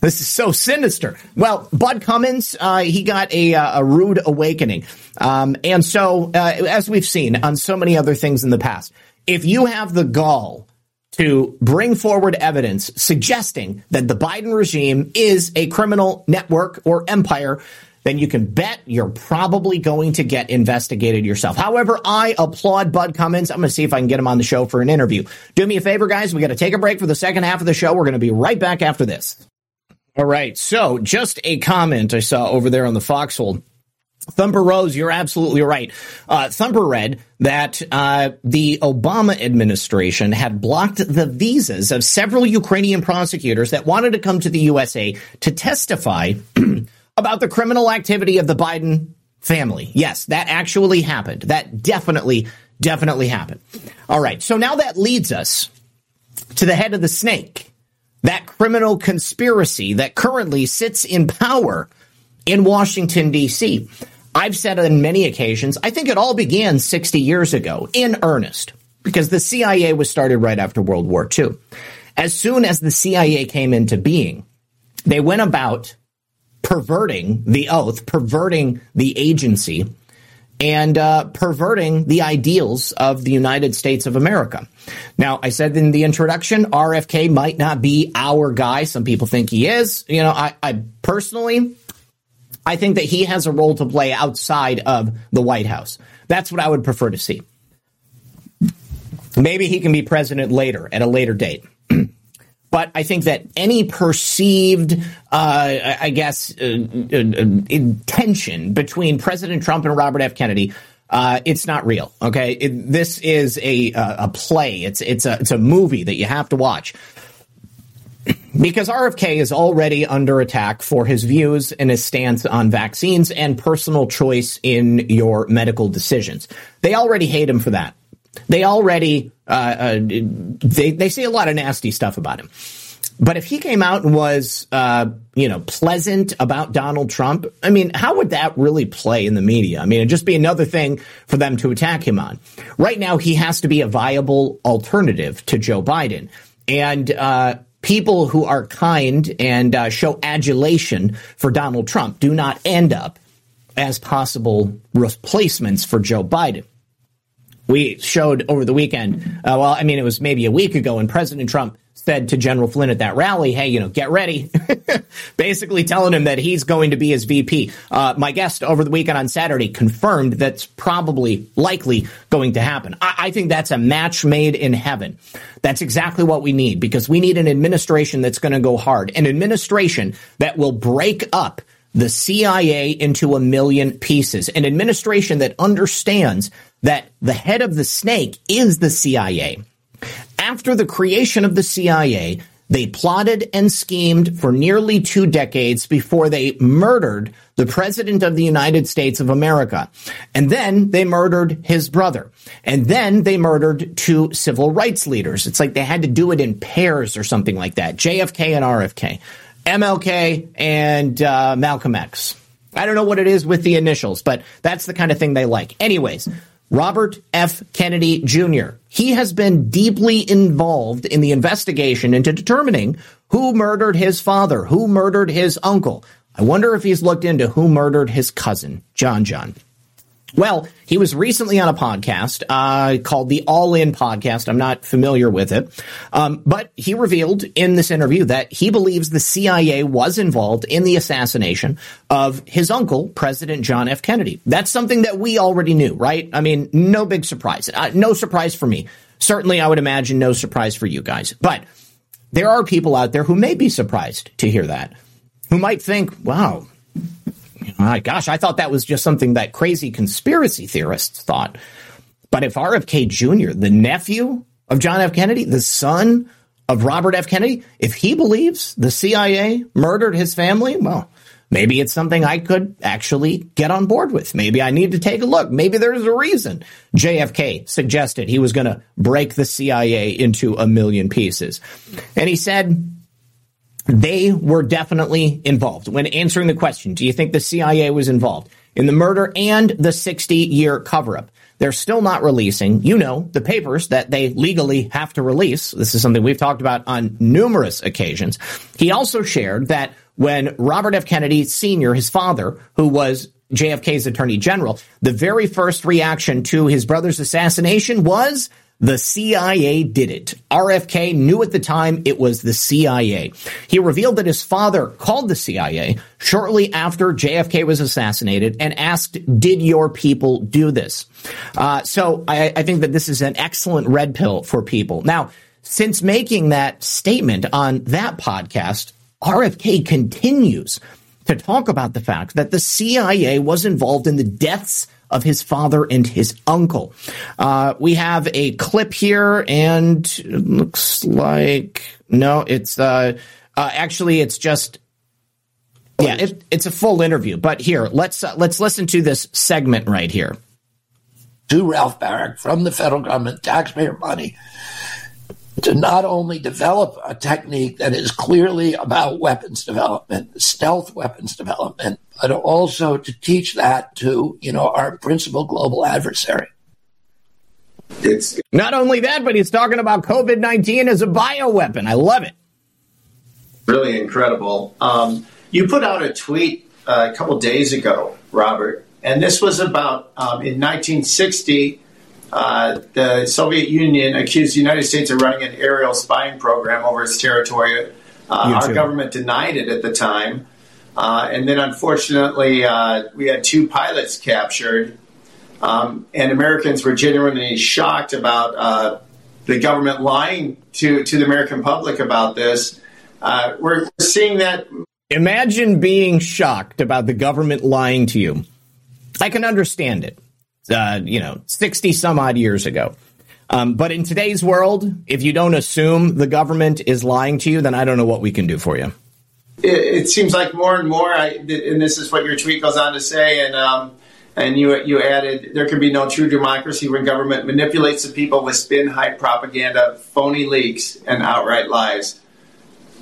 This is so sinister. Well, Bud Cummins, uh, he got a, uh, a rude awakening. Um, and so, uh, as we've seen on so many other things in the past, if you have the gall to bring forward evidence suggesting that the Biden regime is a criminal network or empire, then you can bet you're probably going to get investigated yourself. However, I applaud Bud Cummins. I'm going to see if I can get him on the show for an interview. Do me a favor, guys. We got to take a break for the second half of the show. We're going to be right back after this. All right. So just a comment I saw over there on the Foxhole. Thumper Rose, you're absolutely right. Uh, Thumper read that uh, the Obama administration had blocked the visas of several Ukrainian prosecutors that wanted to come to the U S A to testify about the criminal activity of the Biden family. Yes, that actually happened. That definitely, definitely happened. All right. So now that leads us to the head of the snake, that criminal conspiracy that currently sits in power in Washington, D C. I've said on many occasions, I think it all began sixty years ago in earnest, because the C I A was started right after World War Two. As soon as the C I A came into being, they went about perverting the oath, perverting the agency, and uh, perverting the ideals of the United States of America. Now, I said in the introduction, R F K might not be our guy. Some people think he is. You know, I, I personally, I think that he has a role to play outside of the White House. That's what I would prefer to see. Maybe he can be president later, at a later date. But I think that any perceived, uh, I guess, uh, uh, tension between President Trump and Robert F. Kennedy, uh, it's not real. OK, it, this is a a play. It's it's a it's a movie that you have to watch because R F K is already under attack for his views and his stance on vaccines and personal choice in your medical decisions. They already hate him for that. They already uh, uh, they they say a lot of nasty stuff about him. But if he came out and was, uh, you know, pleasant about Donald Trump, I mean, how would that really play in the media? I mean, it'd just be another thing for them to attack him on. Right now, he has to be a viable alternative to Joe Biden. And uh, people who are kind and uh, show adulation for Donald Trump do not end up as possible replacements for Joe Biden. We showed over the weekend, uh, well, I mean, it was maybe a week ago, and President Trump said to General Flynn at that rally, hey, you know, get ready, basically telling him that he's going to be his V P. Uh, my guest over the weekend on Saturday confirmed that's probably likely going to happen. I, I think that's a match made in heaven. That's exactly what we need, because we need an administration that's going to go hard, an administration that will break up the C I A into a million pieces, an administration that understands that the head of the snake is the C I A. After the creation of the C I A, They plotted and schemed for nearly two decades before they murdered the president of the United States of America. And then they murdered his brother. And then they murdered two civil rights leaders. It's like they had to do it in pairs or something like that. J F K and R F K, M L K and uh, Malcolm X. I don't know what it is with the initials, but that's the kind of thing they like. Anyways, Robert F. Kennedy Junior He has been deeply involved in the investigation into determining who murdered his father, who murdered his uncle. I wonder if he's looked into who murdered his cousin, John John. Well, he was recently on a podcast uh, called the All In Podcast. I'm not familiar with it, um, but he revealed in this interview that he believes the C I A was involved in the assassination of his uncle, President John F. Kennedy. That's something that we already knew, right? I mean, no big surprise. Uh, no surprise for me. Certainly, I would imagine no surprise for you guys. But there are people out there who may be surprised to hear that, who might think, wow, my gosh, I thought that was just something that crazy conspiracy theorists thought. But if R F K Junior, the nephew of John F. Kennedy, the son of Robert F. Kennedy, if he believes the C I A murdered his family, well, maybe it's something I could actually get on board with. Maybe I need to take a look. Maybe there's a reason J F K suggested he was going to break the C I A into a million pieces. And he said they were definitely involved. When answering the question, do you think the C I A was involved in the murder and the sixty-year cover-up? They're still not releasing, you know, the papers that they legally have to release. This is something we've talked about on numerous occasions. He also shared that when Robert F. Kennedy Senior, his father, who was J F K's attorney general, the very first reaction to his brother's assassination was, the C I A did it. R F K knew at the time it was the C I A. He revealed that his father called the C I A shortly after J F K was assassinated and asked, did your people do this? Uh, so I, I think that this is an excellent red pill for people. Now, since making that statement on that podcast, R F K continues to talk about the fact that the C I A was involved in the deaths of his father and his uncle. Uh, we have a clip here, and it looks like, no, it's uh, uh, actually, it's just, yeah, it, it's a full interview. But here, let's uh, let's listen to this segment right here. To Ralph Barrick from the federal government, taxpayer money, to not only develop a technique that is clearly about weapons development, stealth weapons development, but also to teach that to, you know, our principal global adversary. It's not only that, but he's talking about COVID nineteen as a bioweapon. I love it. Really incredible. Um, you put out a tweet uh, a couple days ago, Robert, and this was about um, in nineteen sixty, Uh, the Soviet Union accused the United States of running an aerial spying program over its territory. Uh, our government denied it at the time. Uh, and then, unfortunately, uh, we had two pilots captured. Um, and Americans were genuinely shocked about uh, the government lying to, to the American public about this. Uh, we're seeing that. Imagine being shocked about the government lying to you. I can understand it. Uh, you know, sixty some odd years ago. Um, but in today's world, if you don't assume the government is lying to you, then I don't know what we can do for you. It, it seems like more and more, I, and this is what your tweet goes on to say, and um, and you you added, there can be no true democracy when government manipulates the people with spin, hype, propaganda, phony leaks, and outright lies.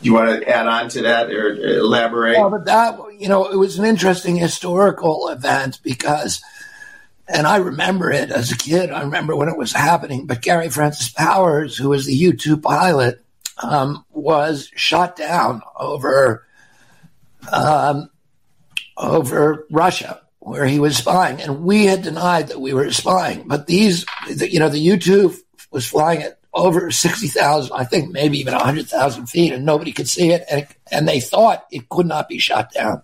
You want to add on to that or elaborate? Well, but that, you know, it was an interesting historical event because... And I remember it as a kid. I remember when it was happening. But Gary Francis Powers, who was the U two pilot, um, was shot down over um, over Russia, where he was spying. And we had denied that we were spying. But these, the, you know, the U two was flying at over sixty thousand, I think maybe even one hundred thousand feet, and nobody could see it. And, and they thought it could not be shot down.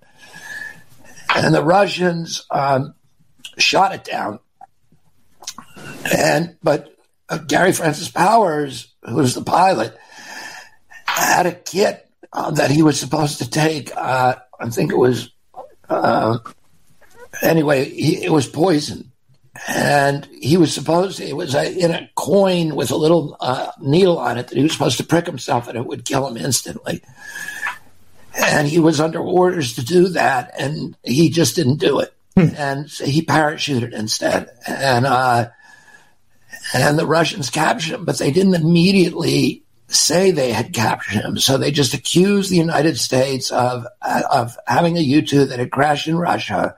And the Russians... Um, shot it down, and but uh, Gary Francis Powers, who was the pilot, had a kit uh, that he was supposed to take. Uh, I think it was, uh, anyway, he, it was poison, And he was supposed to, it was a, in a coin with a little uh, needle on it that he was supposed to prick himself and it would kill him instantly. And he was under orders to do that, and he just didn't do it. Hmm. And so he parachuted instead. And uh, and the Russians captured him, but they didn't immediately say they had captured him. So they just accused the United States of of having a U two that had crashed in Russia.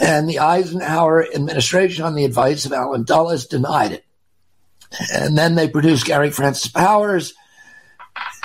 And the Eisenhower administration, on the advice of Allen Dulles, denied it. And then they produced Gary Francis Powers,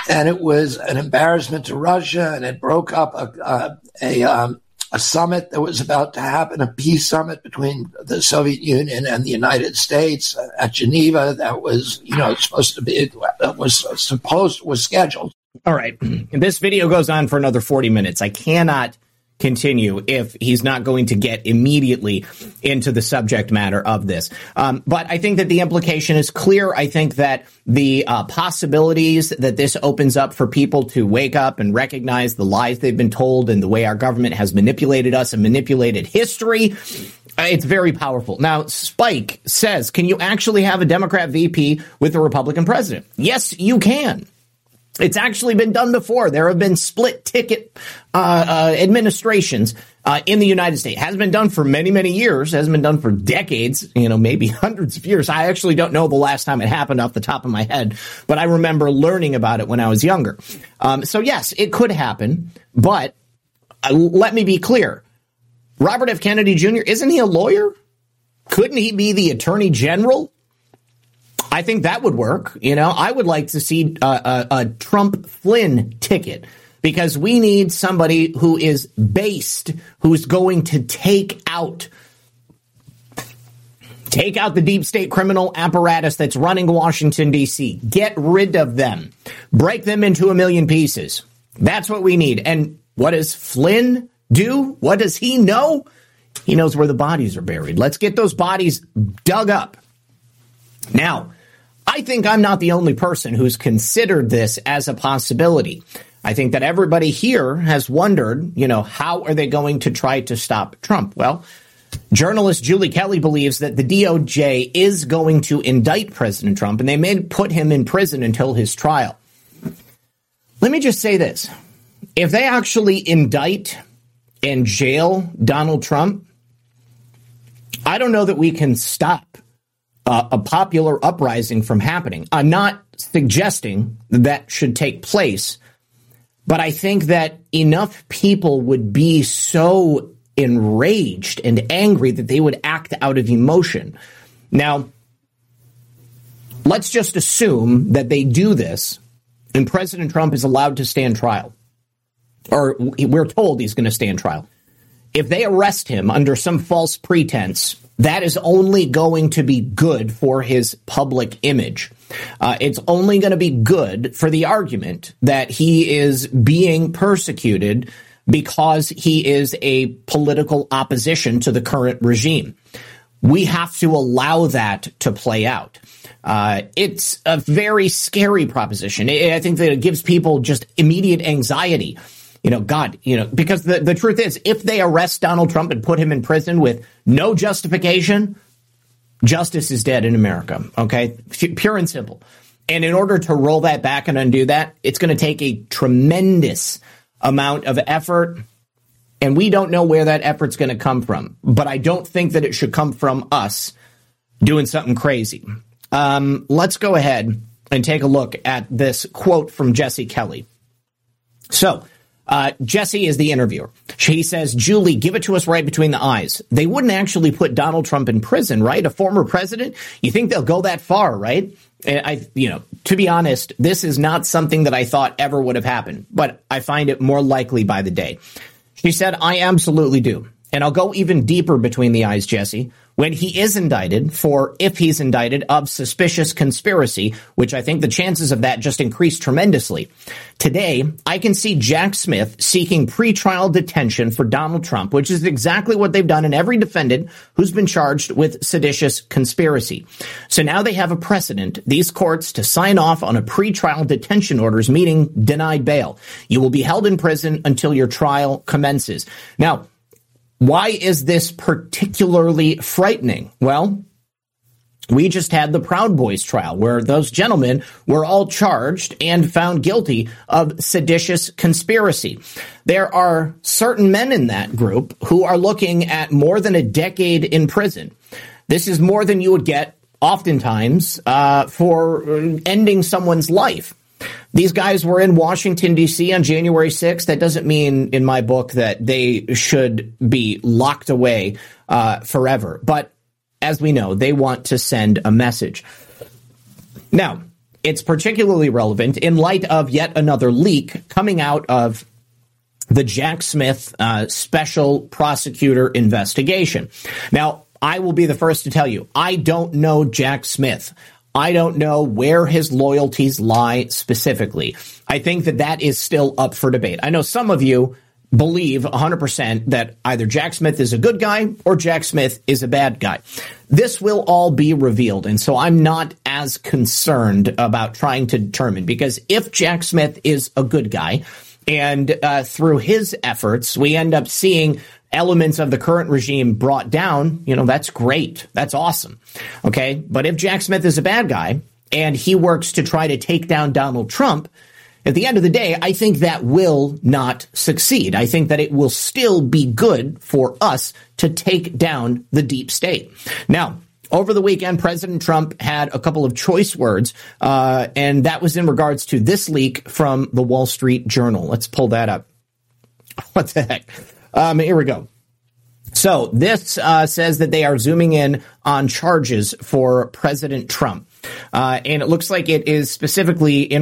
and it was an embarrassment to Russia, and it broke up a uh, a, um, a summit that was about to happen, a peace summit between the Soviet Union and the United States at Geneva. That was, you know, supposed to be it was supposed was scheduled. All right, and this video goes on for another forty minutes. I cannot continue if he's not going to get immediately into the subject matter of this. Um, but I think that the implication is clear. I think that the uh, possibilities that this opens up for people to wake up and recognize the lies they've been told and the way our government has manipulated us and manipulated history, it's very powerful. Now, Spike says, can you actually have a Democrat V P with a Republican president? Yes, you can. It's actually been done before. There have been split ticket uh, uh, administrations uh, in the United States. Hasn't been done for many, many years. Hasn't been done for decades, you know, maybe hundreds of years. I actually don't know the last time it happened off the top of my head, but I remember learning about it when I was younger. Um, so, yes, it could happen. But uh, let me be clear. Robert F. Kennedy Junior, isn't he a lawyer? Couldn't he be the attorney general? I think that would work. You know, I would like to see a, a, a Trump Flynn ticket, because we need somebody who is based, who's going to take out take out the deep state criminal apparatus that's running Washington, D C. Get rid of them. Break them into a million pieces. That's what we need. And what does Flynn do? What does he know? He knows where the bodies are buried. Let's get those bodies dug up. Now, I think I'm not the only person who's considered this as a possibility. I think that everybody here has wondered, you know, how are they going to try to stop Trump? Well, journalist Julie Kelly believes that the D O J is going to indict President Trump, and they may put him in prison until his trial. Let me just say this. If they actually indict and jail Donald Trump, I don't know that we can stop Uh, a popular uprising from happening. I'm not suggesting that should take place, but I think that enough people would be so enraged and angry that they would act out of emotion. Now, let's just assume that they do this and President Trump is allowed to stand trial, or we're told he's going to stand trial. If they arrest him under some false pretense, that is only going to be good for his public image. Uh, it's only going to be good for the argument that he is being persecuted because he is a political opposition to the current regime. We have to allow that to play out. Uh, it's a very scary proposition. I think that it gives people just immediate anxiety. You know, God, you know, because the, the truth is, if they arrest Donald Trump and put him in prison with no justification, justice is dead in America. OK, pure and simple. And in order to roll that back and undo that, it's going to take a tremendous amount of effort. And we don't know where that effort's going to come from. But I don't think that it should come from us doing something crazy. Um, let's go ahead and take a look at this quote from Jesse Kelly. So. Uh, Jesse is the interviewer. She says, Julie, give it to us right between the eyes. They wouldn't actually put Donald Trump in prison, right? A former president. You think they'll go that far, right? And I, you know, to be honest, this is not something that I thought ever would have happened, but I find it more likely by the day. She said, I absolutely do. And I'll go even deeper between the eyes, Jesse, when he is indicted for, if he's indicted, of suspicious conspiracy, which I think the chances of that just increase tremendously. Today, I can see Jack Smith seeking pretrial detention for Donald Trump, which is exactly what they've done in every defendant who's been charged with seditious conspiracy. So now they have a precedent, these courts, to sign off on a pretrial detention orders, meaning denied bail. You will be held in prison until your trial commences. Now, Why is this particularly frightening? Well, we just had the Proud Boys trial where those gentlemen were all charged and found guilty of seditious conspiracy. There are certain men in that group who are looking at more than a decade in prison. This is more than you would get oftentimes uh, for ending someone's life. These guys were in Washington, D C on January sixth. That doesn't mean in my book that they should be locked away uh, forever. But as we know, they want to send a message. Now, it's particularly relevant in light of yet another leak coming out of the Jack Smith uh, special prosecutor investigation. Now, I will be the first to tell you, I don't know Jack Smith. I don't know where his loyalties lie specifically. I think that that is still up for debate. I know some of you believe one hundred percent that either Jack Smith is a good guy or Jack Smith is a bad guy. This will all be revealed, and so I'm not as concerned about trying to determine, because if Jack Smith is a good guy, and uh, through his efforts, we end up seeing elements of the current regime brought down, you know, that's great. That's awesome. Okay. But if Jack Smith is a bad guy and he works to try to take down Donald Trump, at the end of the day, I think that will not succeed. I think that it will still be good for us to take down the deep state. Now, over the weekend, President Trump had a couple of choice words, uh, and that was in regards to this leak from the Wall Street Journal. Let's pull that up. What the heck? Um, here we go. So this uh, says that they are zooming in on charges for President Trump. Uh, and it looks like it is specifically in.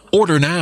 Order now.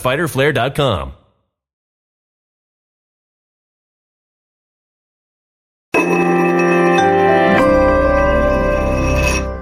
fighter flare dot com.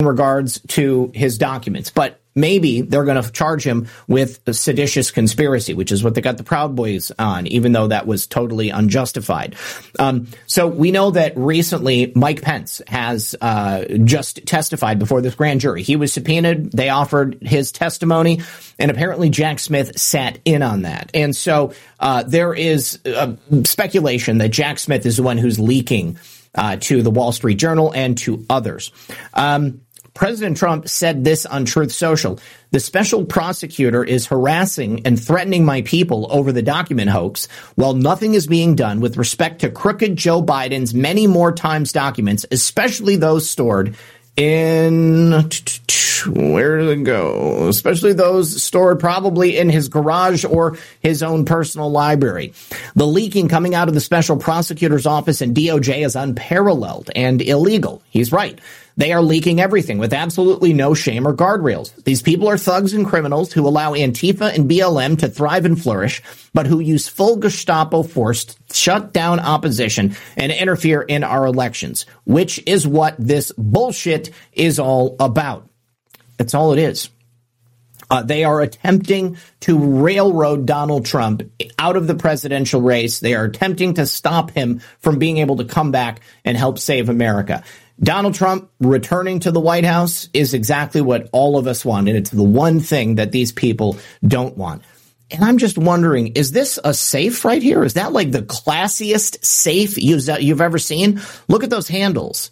In regards to his documents, but maybe they're going to charge him with a seditious conspiracy, which is what they got the Proud Boys on, even though that was totally unjustified. Um, so we know that recently Mike Pence has uh, just testified before this grand jury. He was subpoenaed. They offered his testimony, and apparently Jack Smith sat in on that. And so uh, there is uh, speculation that Jack Smith is the one who's leaking uh, to the Wall Street Journal and to others. Um President Trump said this on Truth Social. The special prosecutor is harassing and threatening my people over the document hoax, while nothing is being done with respect to crooked Joe Biden's many more times documents, especially those stored in – where did it go? Especially those stored probably in his garage or his own personal library. The leaking coming out of the special prosecutor's office and D O J is unparalleled and illegal. He's right. They are leaking everything with absolutely no shame or guardrails. These people are thugs and criminals who allow Antifa and B L M to thrive and flourish, but who use full Gestapo force to shut down opposition and interfere in our elections, which is what this bullshit is all about. That's all it is. Uh, they are attempting to railroad Donald Trump out of the presidential race. They are attempting to stop him from being able to come back and help save America. Donald Trump returning to the White House is exactly what all of us want, and it's the one thing that these people don't want. And I'm just wondering, is this a safe right here? Is that like the classiest safe you've ever seen? Look at those handles.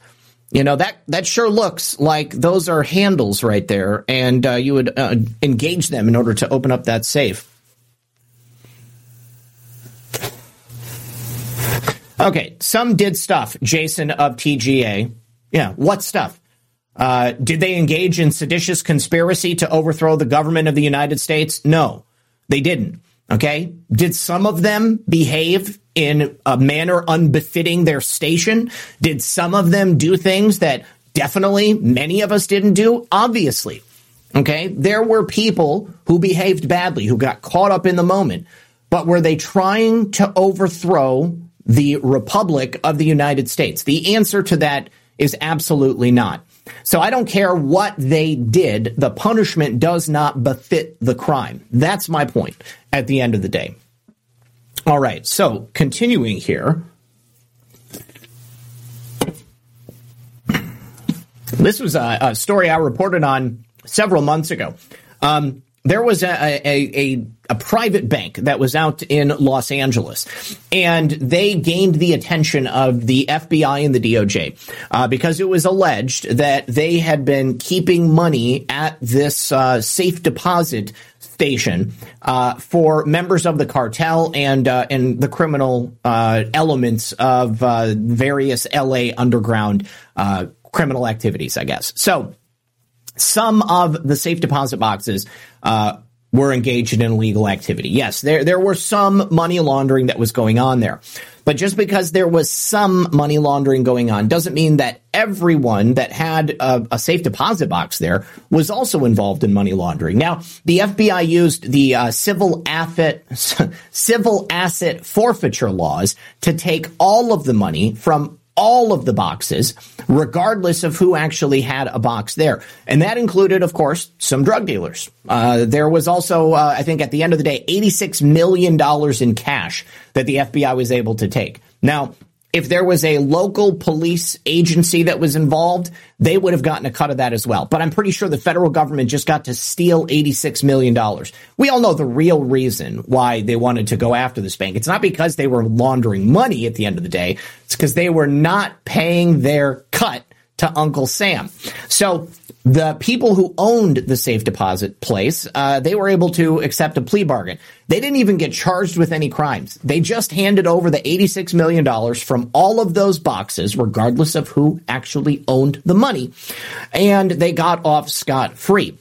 You know, that that sure looks like those are handles right there, and uh, you would uh, engage them in order to open up that safe. Okay, some did stuff, Jason of T G A. Yeah, what stuff? Uh, did they engage in seditious conspiracy to overthrow the government of the United States? No, they didn't. Okay, did some of them behave in a manner unbefitting their station? Did some of them do things that definitely many of us didn't do? Obviously. Okay, there were people who behaved badly, who got caught up in the moment, but were they trying to overthrow the Republic of the United States? The answer to that is absolutely not. So I don't care what they did. The punishment does not befit the crime. That's my point at the end of the day. All right. So continuing here. This was a, a story I reported on several months ago. Um, there was a, a, a, a private bank that was out in Los Angeles, and they gained the attention of the F B I and the D O J uh, because it was alleged that they had been keeping money at this uh, safe deposit station uh, for members of the cartel and uh, and the criminal uh, elements of uh, various L A underground uh, criminal activities, I guess. So some of the safe deposit boxes uh, were engaged in illegal activity. Yes, there there were some money laundering that was going on there. But just because there was some money laundering going on doesn't mean that everyone that had a, a safe deposit box there was also involved in money laundering. Now, the F B I used the uh, civil asset civil asset forfeiture laws to take all of the money from all of the boxes, regardless of who actually had a box there. And that included, of course, some drug dealers. Uh, there was also, uh, I think at the end of the day, eighty-six million dollars in cash that the F B I was able to take. Now, if there was a local police agency that was involved, they would have gotten a cut of that as well. But I'm pretty sure the federal government just got to steal eighty-six million dollars. We all know the real reason why they wanted to go after this bank. It's not because they were laundering money at the end of the day. It's because they were not paying their cut to Uncle Sam. So the people who owned the safe deposit place, uh, they were able to accept a plea bargain. They didn't even get charged with any crimes. They just handed over the eighty-six million dollars from all of those boxes, regardless of who actually owned the money, and they got off scot-free.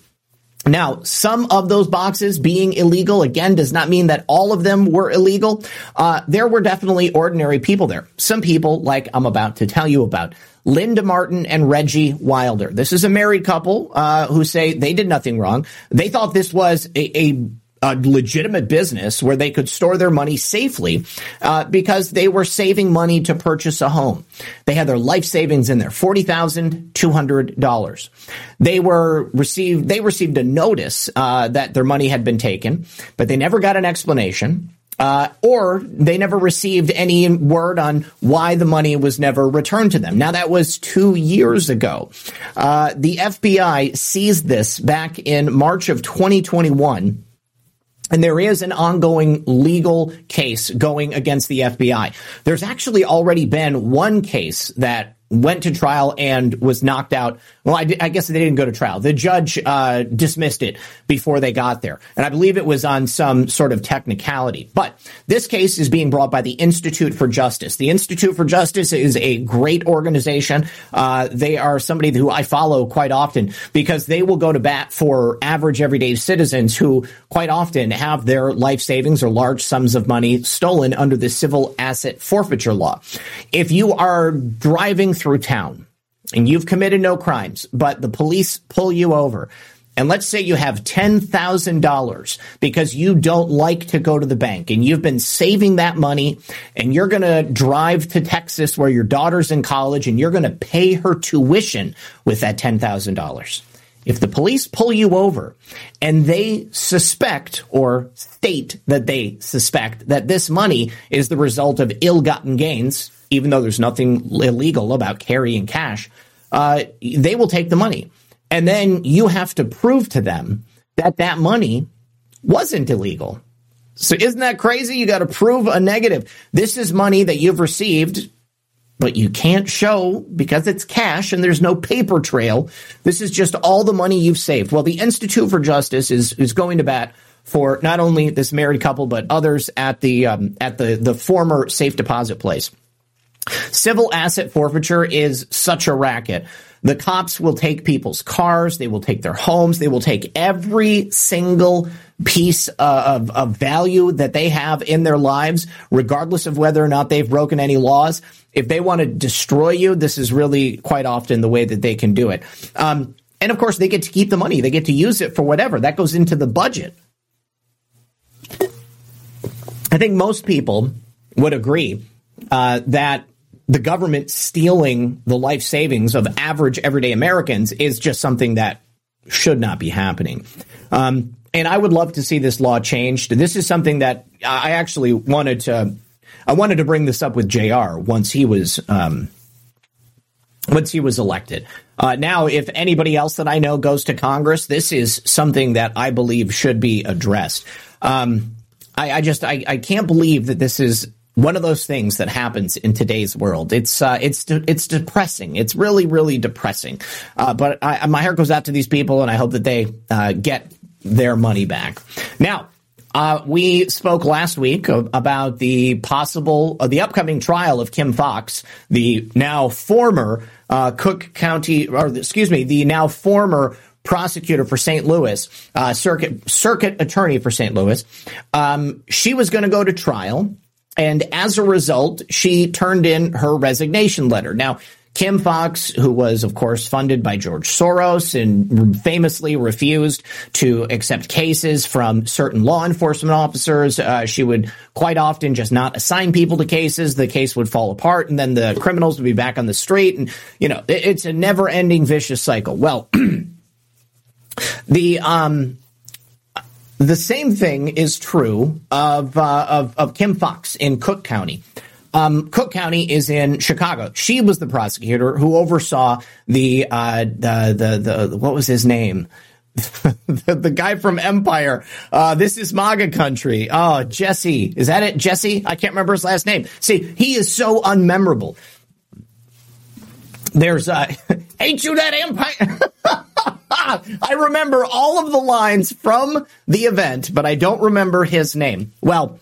Now, some of those boxes being illegal, again, does not mean that all of them were illegal. Uh, there were definitely ordinary people there. Some people, like I'm about to tell you about, Linda Martin and Reggie Wilder. This is a married couple uh, who say they did nothing wrong. They thought this was a, a a legitimate business where they could store their money safely uh, because they were saving money to purchase a home. They had their life savings in there, forty thousand two hundred dollars. They were received, they received a notice uh, that their money had been taken, but they never got an explanation. Uh, or they never received any word on why the money was never returned to them. Now, that was two years ago. Uh, the F B I seized this back in March of twenty twenty-one. And there is an ongoing legal case going against the F B I. There's actually already been one case that went to trial and was knocked out. Well, I, I guess they didn't go to trial. The judge uh, dismissed it before they got there. And I believe it was on some sort of technicality. But this case is being brought by the Institute for Justice. The Institute for Justice is a great organization. Uh, they are somebody who I follow quite often because they will go to bat for average everyday citizens who quite often have their life savings or large sums of money stolen under the civil asset forfeiture law. If you are driving through through town and you've committed no crimes, but the police pull you over. And let's say you have ten thousand dollars because you don't like to go to the bank and you've been saving that money and you're going to drive to Texas where your daughter's in college and you're going to pay her tuition with that ten thousand dollars. If the police pull you over and they suspect or state that they suspect that this money is the result of ill-gotten gains, even though there's nothing illegal about carrying cash, uh, they will take the money. And then you have to prove to them that that money wasn't illegal. So isn't that crazy? You got to prove a negative. This is money that you've received, but you can't show because it's cash and there's no paper trail. This is just all the money you've saved. Well, the Institute for Justice is is going to bat for not only this married couple, but others at the um, at the the former safe deposit place. Civil asset forfeiture is such a racket. The cops will take people's cars. They will take their homes. They will take every single piece of, of value that they have in their lives, regardless of whether or not they've broken any laws. If they want to destroy you, this is really quite often the way that they can do it. Um, and of course, they get to keep the money. They get to use it for whatever. That goes into the budget. I think most people would agree uh, that the government stealing the life savings of average everyday Americans is just something that should not be happening. Um, and I would love to see this law changed. This is something that I actually wanted to I wanted to bring this up with J R once he was um, once he was elected. Uh, now, if anybody else that I know goes to Congress, this is something that I believe should be addressed. Um, I, I just I, I can't believe that this is one of those things that happens in today's world. It's uh, it's it's depressing. It's really, really depressing. Uh, but I, my heart goes out to these people, and I hope that they uh, get their money back. Now, uh, we spoke last week of, about the possible uh, the upcoming trial of Kim Foxx, the now former uh, Cook County, or excuse me, the now former prosecutor for Saint Louis, uh, circuit circuit attorney for Saint Louis. Um, she was going to go to trial. And as a result, she turned in her resignation letter. Now, Kim Foxx, who was, of course, funded by George Soros and famously refused to accept cases from certain law enforcement officers, uh, she would quite often just not assign people to cases. The case would fall apart, and then the criminals would be back on the street. And, you know, it's a never-ending vicious cycle. Well, the um. The same thing is true of uh, of, of Kim Foxx in Cook County. Um, Cook County is in Chicago. She was the prosecutor who oversaw the uh, the, the the what was his name, the, the guy from Empire. Uh, this is MAGA country. Oh, Jesse, is that it? Jesse, I can't remember his last name. See, he is so unmemorable. There's uh, ain't you that Empire? I remember all of the lines from the event, but I don't remember his name. Well,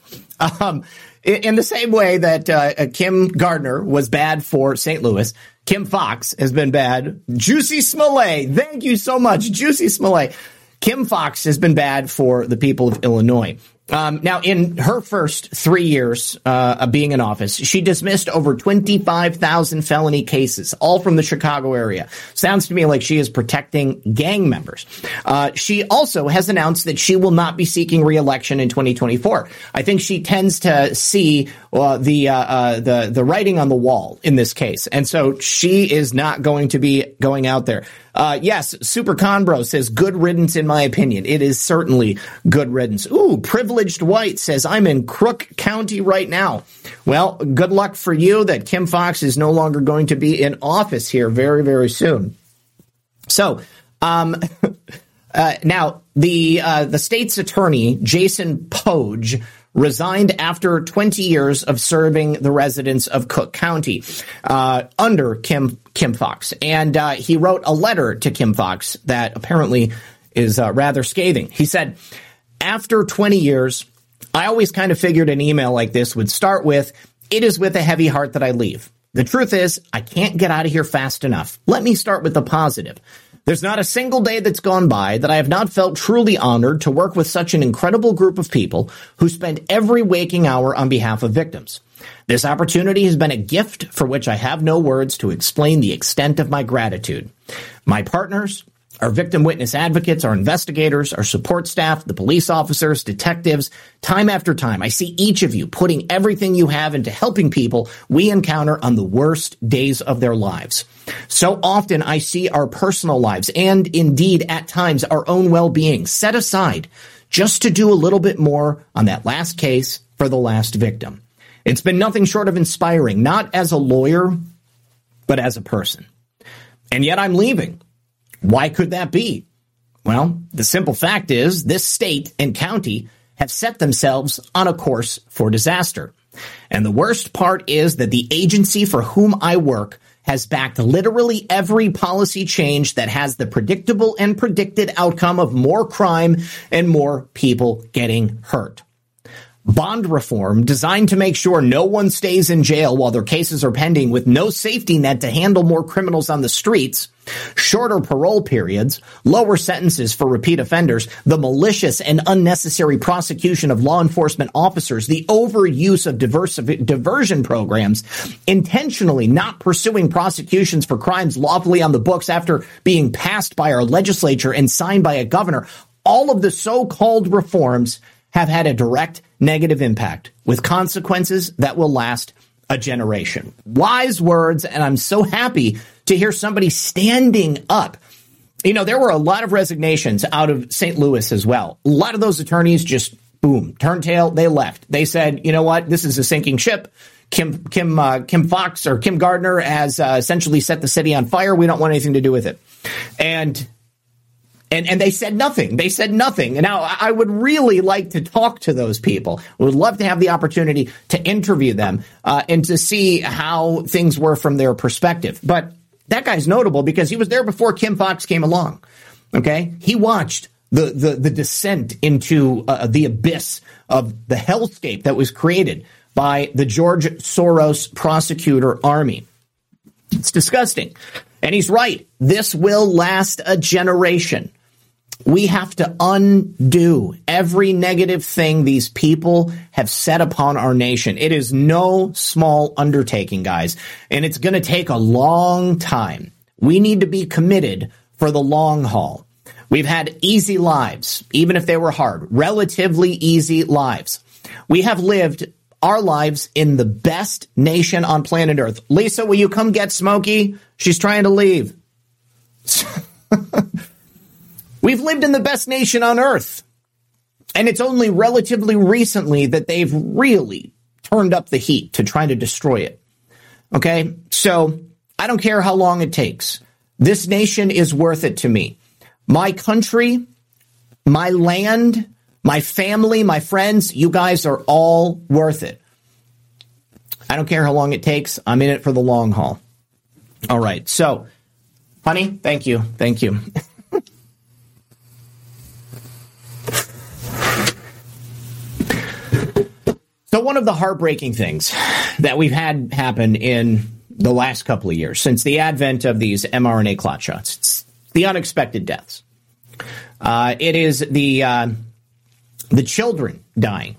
um, in the same way that uh, Kim Gardner was bad for Saint Louis, Kim Foxx has been bad. Juicy Smollett, thank you so much, Juicy Smollett. Kim Foxx has been bad for the people of Illinois. Um, now, in her first three years uh, of being in office, she dismissed over twenty-five thousand felony cases, all from the Chicago area. Sounds to me like she is protecting gang members. Uh, she also has announced that she will not be seeking re-election in twenty twenty-four. I think she tends to see uh, the, uh, uh, the, the writing on the wall in this case. And so she is not going to be going out there. Uh, yes, Super Conbro says, good riddance, in my opinion. It is certainly good riddance. Ooh, Privileged White says, I'm in Crook County right now. Well, good luck for you that Kim Foxx is no longer going to be in office here very, very soon. So, um, uh, now, the, uh, the state's attorney, Jason Poge, resigned after twenty years of serving the residents of Cook County uh, under Kim Kim Foxx. And uh, he wrote a letter to Kim Foxx that apparently is uh, rather scathing. He said, after twenty years, I always kind of figured an email like this would start with, it is with a heavy heart that I leave. The truth is, I can't get out of here fast enough. Let me start with the positive. There's not a single day that's gone by that I have not felt truly honored to work with such an incredible group of people who spend every waking hour on behalf of victims. This opportunity has been a gift for which I have no words to explain the extent of my gratitude. My partners, our victim witness advocates, our investigators, our support staff, the police officers, detectives, time after time, I see each of you putting everything you have into helping people we encounter on the worst days of their lives. So often I see our personal lives and indeed at times our own well-being set aside just to do a little bit more on that last case for the last victim. It's been nothing short of inspiring, not as a lawyer, but as a person. And yet I'm leaving. Why could that be? Well, the simple fact is this state and county have set themselves on a course for disaster. And the worst part is that the agency for whom I work has backed literally every policy change that has the predictable and predicted outcome of more crime and more people getting hurt. Bond reform designed to make sure no one stays in jail while their cases are pending with no safety net to handle more criminals on the streets, shorter parole periods, lower sentences for repeat offenders, the malicious and unnecessary prosecution of law enforcement officers, the overuse of diverse, diversion programs, intentionally not pursuing prosecutions for crimes lawfully on the books after being passed by our legislature and signed by a governor. All of the so-called reforms have had a direct negative impact with consequences that will last a generation. Wise words, and I'm so happy to hear somebody standing up. You know, there were a lot of resignations out of Saint Louis as well. A lot of those attorneys just, boom, turned tail, they left. They said, you know what, this is a sinking ship. Kim Kim uh, Kim Foxx or Kim Gardner has uh, essentially set the city on fire. We don't want anything to do with it. And And and they said nothing. They said nothing. And now I would really like to talk to those people. I would love to have the opportunity to interview them uh, and to see how things were from their perspective. But that guy's notable because he was there before Kim Foxx came along. Okay, he watched the the, the descent into uh, the abyss of the hellscape that was created by the George Soros prosecutor army. It's disgusting. And he's right. This will last a generation. We have to undo every negative thing these people have set upon our nation. It is no small undertaking, guys, and it's going to take a long time. We need to be committed for the long haul. We've had easy lives, even if they were hard, relatively easy lives. We have lived our lives in the best nation on planet Earth. Lisa, will you come get Smokey? She's trying to leave. We've lived in the best nation on Earth. And it's only relatively recently that they've really turned up the heat to try to destroy it. Okay? So I don't care how long it takes. This nation is worth it to me. My country, my land, my family, my friends, you guys are all worth it. I don't care how long it takes. I'm in it for the long haul. All right. So, honey, thank you. Thank you. So one of the heartbreaking things that we've had happen in the last couple of years since the advent of these mRNA clot shots, it's the unexpected deaths. Uh, it is the uh, the children dying,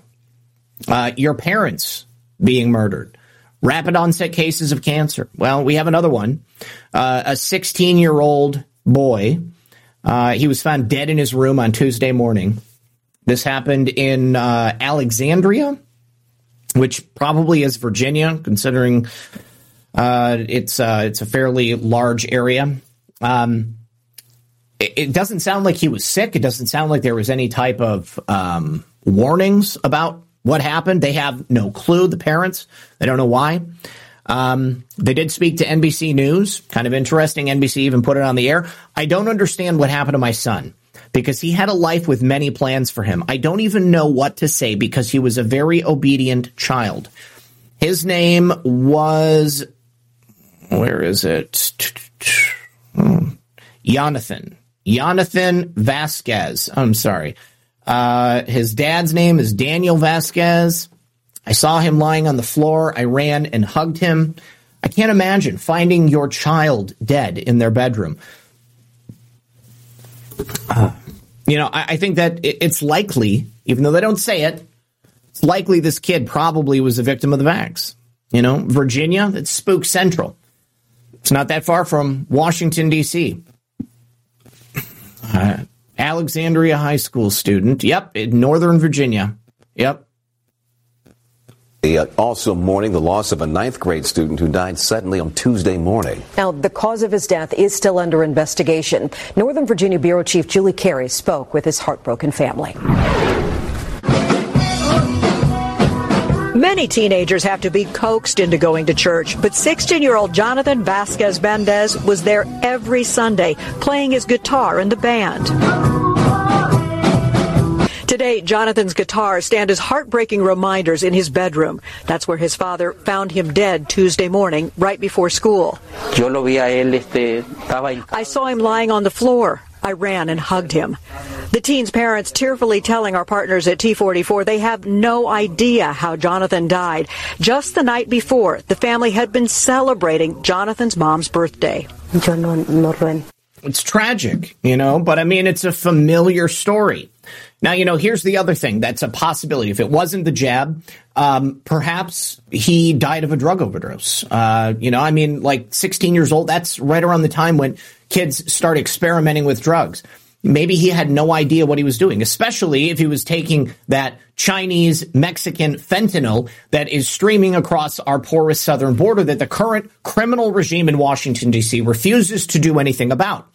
uh, your parents being murdered, rapid onset cases of cancer. Well, we have another one, uh, a sixteen-year-old boy. Uh, he was found dead in his room on Tuesday morning. This happened in uh, Alexandria, which probably is Virginia, considering uh, it's uh, it's a fairly large area. Um, it, it doesn't sound like he was sick. It doesn't sound like there was any type of um, warnings about what happened. They have no clue, the parents. They don't know why. Um, they did speak to N B C News. Kind of interesting. N B C even put it on the air. I don't understand what happened to my son, because he had a life with many plans for him. I don't even know what to say, because he was a very obedient child. His name was, where is it? Jonathan. Jonathan Vasquez. I'm sorry. Uh, his dad's name is Daniel Vasquez. I saw him lying on the floor. I ran and hugged him. I can't imagine finding your child dead in their bedroom. Uh, you know, I, I think that it's likely, even though they don't say it, it's likely this kid probably was a victim of the vax. You know, Virginia, it's spook central. It's not that far from Washington, D C Uh, Alexandria high school student. Yep, in Northern Virginia. Yep. Also mourning the loss of a ninth grade student who died suddenly on Tuesday morning. Now, the cause of his death is still under investigation. Northern Virginia Bureau Chief Julie Carey spoke with his heartbroken family. Many teenagers have to be coaxed into going to church, but sixteen-year-old Jonathan Vasquez Mendez was there every Sunday playing his guitar in the band. Today, Jonathan's guitars stand as heartbreaking reminders in his bedroom. That's where his father found him dead Tuesday morning, right before school. I saw him lying on the floor. I ran and hugged him. The teen's parents tearfully telling our partners at T forty-four they have no idea how Jonathan died. Just the night before, the family had been celebrating Jonathan's mom's birthday. It's tragic, you know, but I mean, it's a familiar story. Now, you know, here's the other thing that's a possibility. If it wasn't the jab, um, perhaps he died of a drug overdose. Uh, you know, I mean, like sixteen years old, that's right around the time when kids start experimenting with drugs. Maybe he had no idea what he was doing, especially if he was taking that Chinese Mexican fentanyl that is streaming across our porous southern border that the current criminal regime in Washington, D C refuses to do anything about.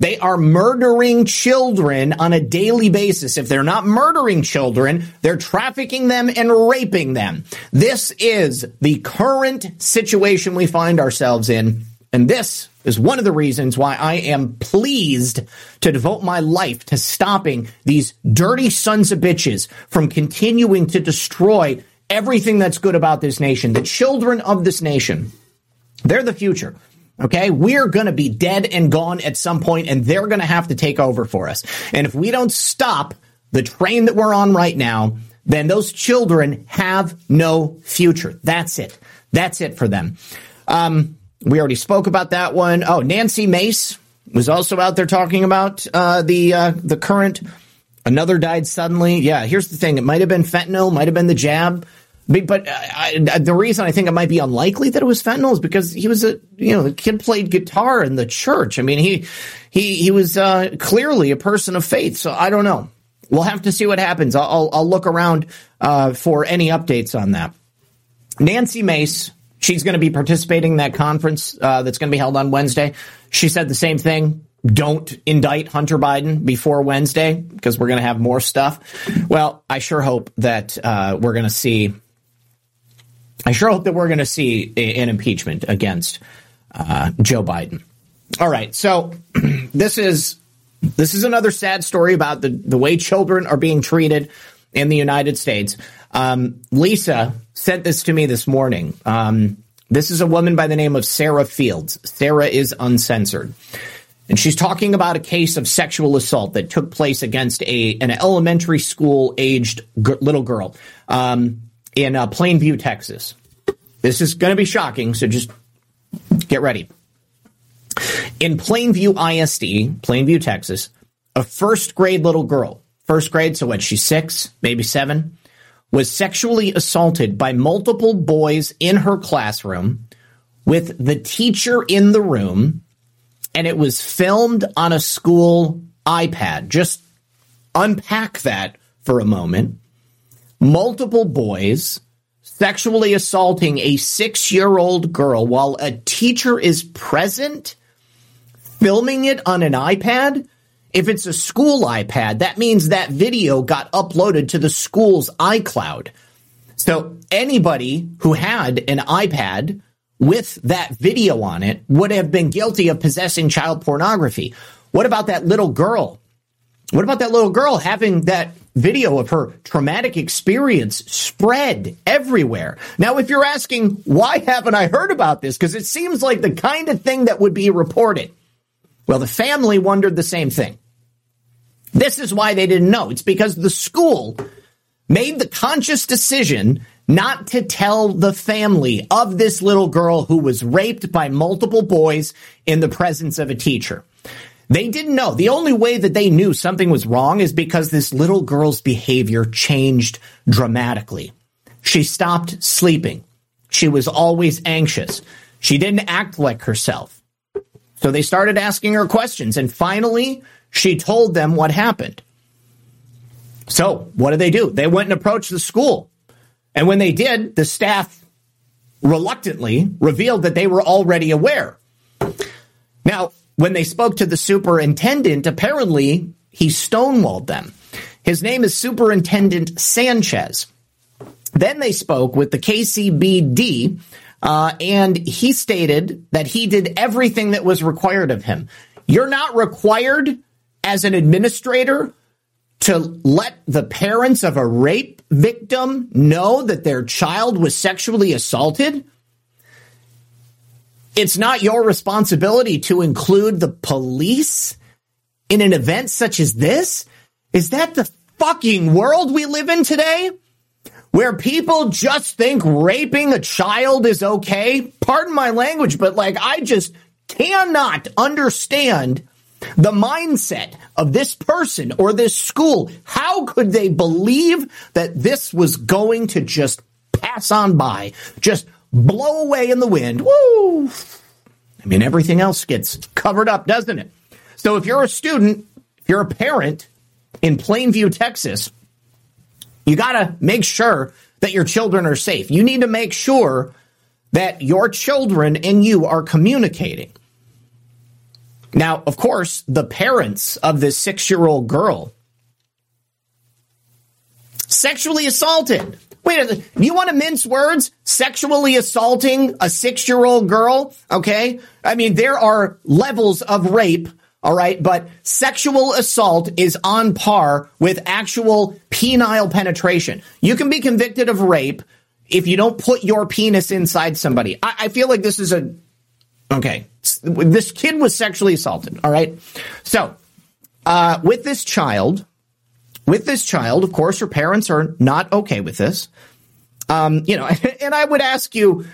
They are murdering children on a daily basis. If they're not murdering children, they're trafficking them and raping them. This is the current situation we find ourselves in. And this is one of the reasons why I am pleased to devote my life to stopping these dirty sons of bitches from continuing to destroy everything that's good about this nation. The children of this nation, they're the future. OK, we're going to be dead and gone at some point, and they're going to have to take over for us. And if we don't stop the train that we're on right now, then those children have no future. That's it. That's it for them. Um, we already spoke about that one. Oh, Nancy Mace was also out there talking about uh, the uh, the current. Another died suddenly. Yeah, here's the thing. It might have been fentanyl, might have been the jab. But I, I, the reason I think it might be unlikely that it was fentanyl is because he was a, you know, the kid played guitar in the church. I mean, he he he was uh, clearly a person of faith. So I don't know. We'll have to see what happens. I'll, I'll look around uh, for any updates on that. Nancy Mace, she's going to be participating in that conference uh, that's going to be held on Wednesday. She said the same thing. Don't indict Hunter Biden before Wednesday because we're going to have more stuff. Well, I sure hope that uh, we're going to see. I sure hope that we're going to see an impeachment against uh, Joe Biden. All right. So this is this is another sad story about the, the way children are being treated in the United States. Um, Lisa sent this to me this morning. Um, this is a woman by the name of Sarah Fields. Sarah is uncensored. And she's talking about a case of sexual assault that took place against a an elementary school aged g- little girl. Um In uh, Plainview, Texas. This is going to be shocking, so just get ready. In Plainview I S D, Plainview, Texas, a first grade little girl, first grade, so what, she's six, maybe seven, was sexually assaulted by multiple boys in her classroom with the teacher in the room, and it was filmed on a school iPad. Just unpack that for a moment. Multiple boys sexually assaulting a six-year-old girl while a teacher is present, filming it on an iPad. If it's a school iPad, that means that video got uploaded to the school's iCloud. So anybody who had an iPad with that video on it would have been guilty of possessing child pornography. What about that little girl? What about that little girl having that video of her traumatic experience spread everywhere? Now, if you're asking, why haven't I heard about this? Because it seems like the kind of thing that would be reported. Well, the family wondered the same thing. This is why they didn't know. It's because the school made the conscious decision not to tell the family of this little girl who was raped by multiple boys in the presence of a teacher. They didn't know. The only way that they knew something was wrong is because this little girl's behavior changed dramatically. She stopped sleeping. She was always anxious. She didn't act like herself. So they started asking her questions, and finally, she told them what happened. So what did they do? They went and approached the school. And when they did, the staff reluctantly revealed that they were already aware. Now, when they spoke to the superintendent, apparently he stonewalled them. His name is Superintendent Sanchez. Then they spoke with the K C B D, uh, and he stated that he did everything that was required of him. You're not required as an administrator to let the parents of a rape victim know that their child was sexually assaulted. It's not your responsibility to include the police in an event such as this? Is that the fucking world we live in today? Where people just think raping a child is okay? Pardon my language, but like, I just cannot understand the mindset of this person or this school. How could they believe that this was going to just pass on by? Just blow away in the wind. Woo! I mean, everything else gets covered up, doesn't it? So if you're a student, if you're a parent in Plainview, Texas, you got to make sure that your children are safe. You need to make sure that your children and you are communicating. Now, of course, the parents of this six-year-old girl sexually assaulted. Wait a minute, you want to mince words? Sexually assaulting a six-year-old girl, okay? I mean, there are levels of rape, all right? But sexual assault is on par with actual penile penetration. You can be convicted of rape if you don't put your penis inside somebody. I, I feel like this is a... Okay, this kid was sexually assaulted, all right? So, uh, with this child... With this child, of course, her parents are not okay with this. Um, you know, and I would ask you,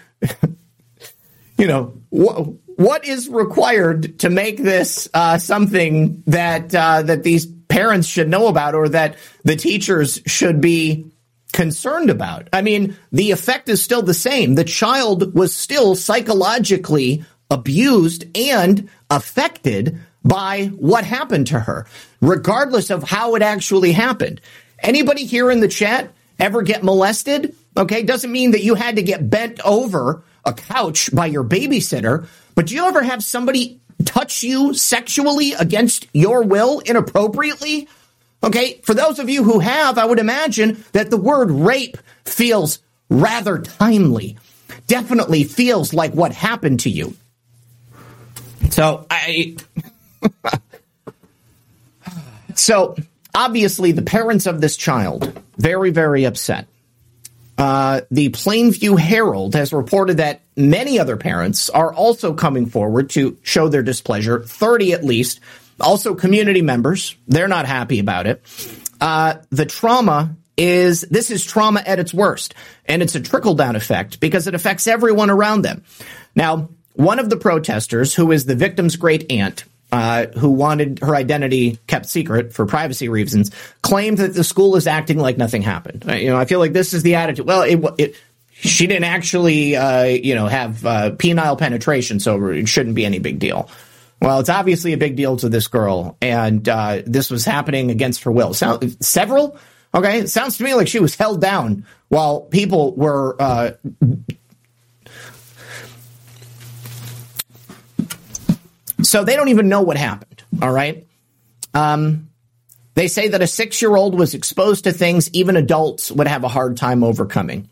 you know, wh- what is required to make this uh, something that uh, that these parents should know about, or that the teachers should be concerned about? I mean, the effect is still the same. The child was still psychologically abused and affected by what happened to her, regardless of how it actually happened. Anybody here in the chat ever get molested? Okay, doesn't mean that you had to get bent over a couch by your babysitter, but do you ever have somebody touch you sexually against your will inappropriately? Okay, for those of you who have, I would imagine that the word rape feels rather timely. Definitely feels like what happened to you. So I... So, obviously, the parents of this child, very, very upset. Uh, the Plainview Herald has reported that many other parents are also coming forward to show their displeasure, thirty at least. Also, community members, they're not happy about it. Uh, the trauma is, this is trauma at its worst, and it's a trickle-down effect because it affects everyone around them. Now, one of the protesters, who is the victim's great aunt, uh, who wanted her identity kept secret for privacy reasons, claimed that the school is acting like nothing happened. You know, I feel like this is the attitude. Well, it, it she didn't actually, uh, you know, have uh, penile penetration, so it shouldn't be any big deal. Well, it's obviously a big deal to this girl, and uh, this was happening against her will. So, several, okay, it sounds to me like she was held down while people were uh, – so they don't even know what happened, all right? Um, they say that a six-year-old was exposed to things even adults would have a hard time overcoming.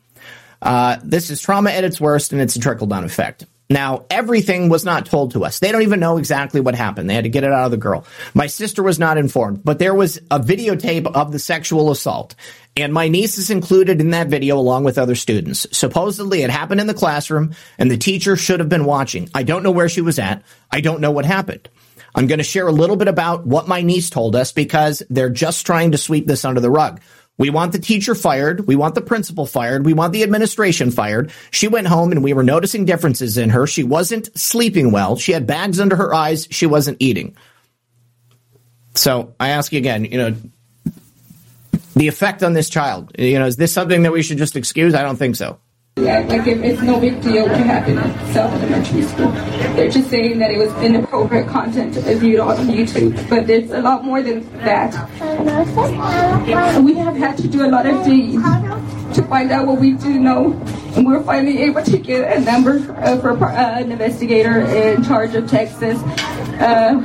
Uh, this is trauma at its worst, and it's a trickle-down effect. Now, everything was not told to us. They don't even know exactly what happened. They had to get it out of the girl. My sister was not informed, but there was a videotape of the sexual assault, and my niece is included in that video along with other students. Supposedly, it happened in the classroom, and the teacher should have been watching. I don't know where she was at. I don't know what happened. I'm going to share a little bit about what my niece told us because they're just trying to sweep this under the rug. We want the teacher fired. We want the principal fired. We want the administration fired. She went home and we were noticing differences in her. She wasn't sleeping well. She had bags under her eyes. She wasn't eating. So I ask you again, you know, the effect on this child, you know, is this something that we should just excuse? I don't think so. Yeah, like it, it's no big deal what happened in South Elementary School. They're just saying that it was inappropriate content viewed on YouTube, but there's a lot more than that. We have had to do a lot of digging to find out what we do know, and we're finally able to get a number uh, for uh, an investigator in charge of Texas. Uh,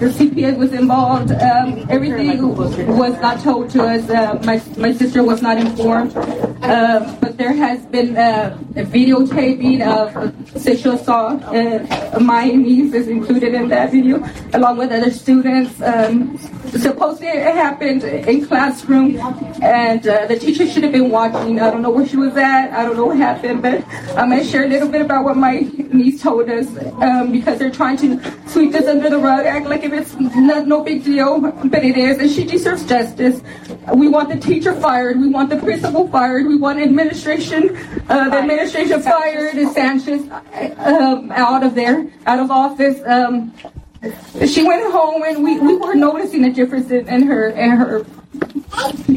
Her C P S was involved. Um, everything was not told to us. Uh, my my sister was not informed. Uh, but there has been uh, a videotaping of sexual assault. Uh, my niece is included in that video, along with other students. Um, supposedly it happened in classroom, and uh, the teacher should have been watching. I don't know where she was at. I don't know what happened, but I'm going to share a little bit about what my niece told us um, because they're trying to sweep this under the rug, act like it's not, no big deal, but it is, and she deserves justice. We want the teacher fired. We want the principal fired. We want administration, uh, the administration fired, and Sanchez um, out of there, out of office. Um, she went home, and we, we were noticing a difference in, in her in her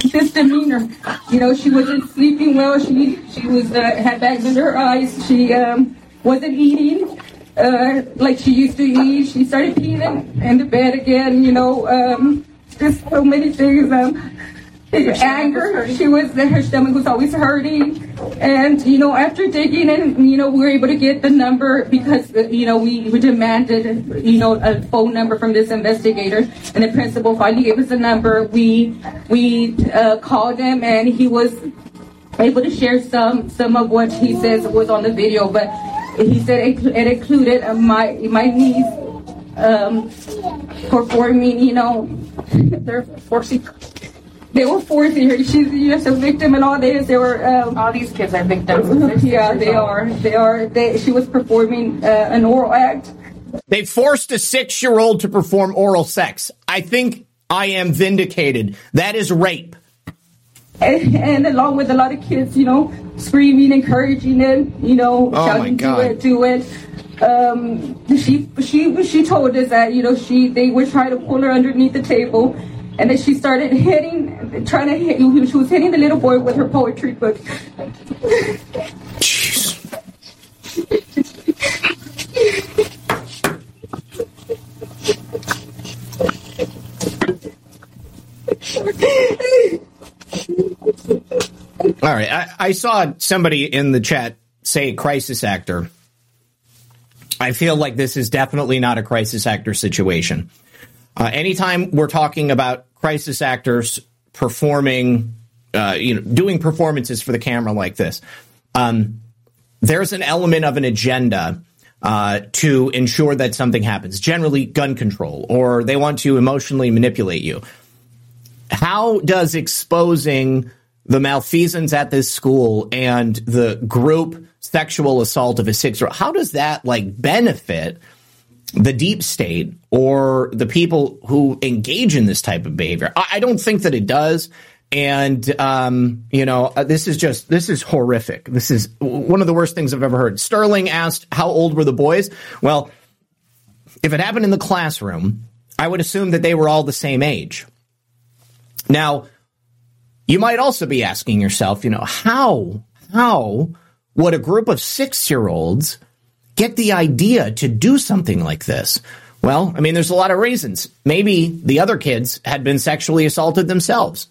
disdemeanor. You know, she wasn't sleeping well. She she was uh, had bags under her eyes. She um, wasn't eating. Uh, like she used to eat. She started peeing in, in the bed again, you know, um, just so many things. Um, anger, she was, her stomach was always hurting. And, you know, after digging in, you know, we were able to get the number because, you know, we, we demanded, you know, a phone number from this investigator. And the principal finally gave us the number. We, we uh, called him and he was able to share some, some of what he says was on the video. But he said it, it included my my niece um, performing, you know, they're forcing, they were forcing her. She's you know, a victim and all this. They were um, all these kids are victims. Yeah, they are. They are. They, she was performing uh, an oral act. They forced a six-year-old to perform oral sex. I think I am vindicated. That is rape. And, and along with a lot of kids, you know, screaming, encouraging it, you know, oh shouting, do it, do it. Um, she she she told us that, you know, she they were trying to pull her underneath the table, and then she started hitting, trying to hit. She was hitting the little boy with her poetry book. Jeez. All right. I, I saw somebody in the chat say crisis actor. I feel like this is definitely not a crisis actor situation. Uh, anytime we're talking about crisis actors performing, uh, you know, doing performances for the camera like this, um, there's an element of an agenda uh, to ensure that something happens. Generally, gun control, or they want to emotionally manipulate you. How does exposing the malfeasance at this school and the group sexual assault of a six-year-old, how does that like benefit the deep state or the people who engage in this type of behavior? I, I don't think that it does. And, um, you know, this is just this is horrific. This is one of the worst things I've ever heard. Sterling asked, how old were the boys? Well, if it happened in the classroom, I would assume that they were all the same age. Now, you might also be asking yourself, you know, how, how would a group of six-year-olds get the idea to do something like this? Well, I mean, there's a lot of reasons. Maybe the other kids had been sexually assaulted themselves.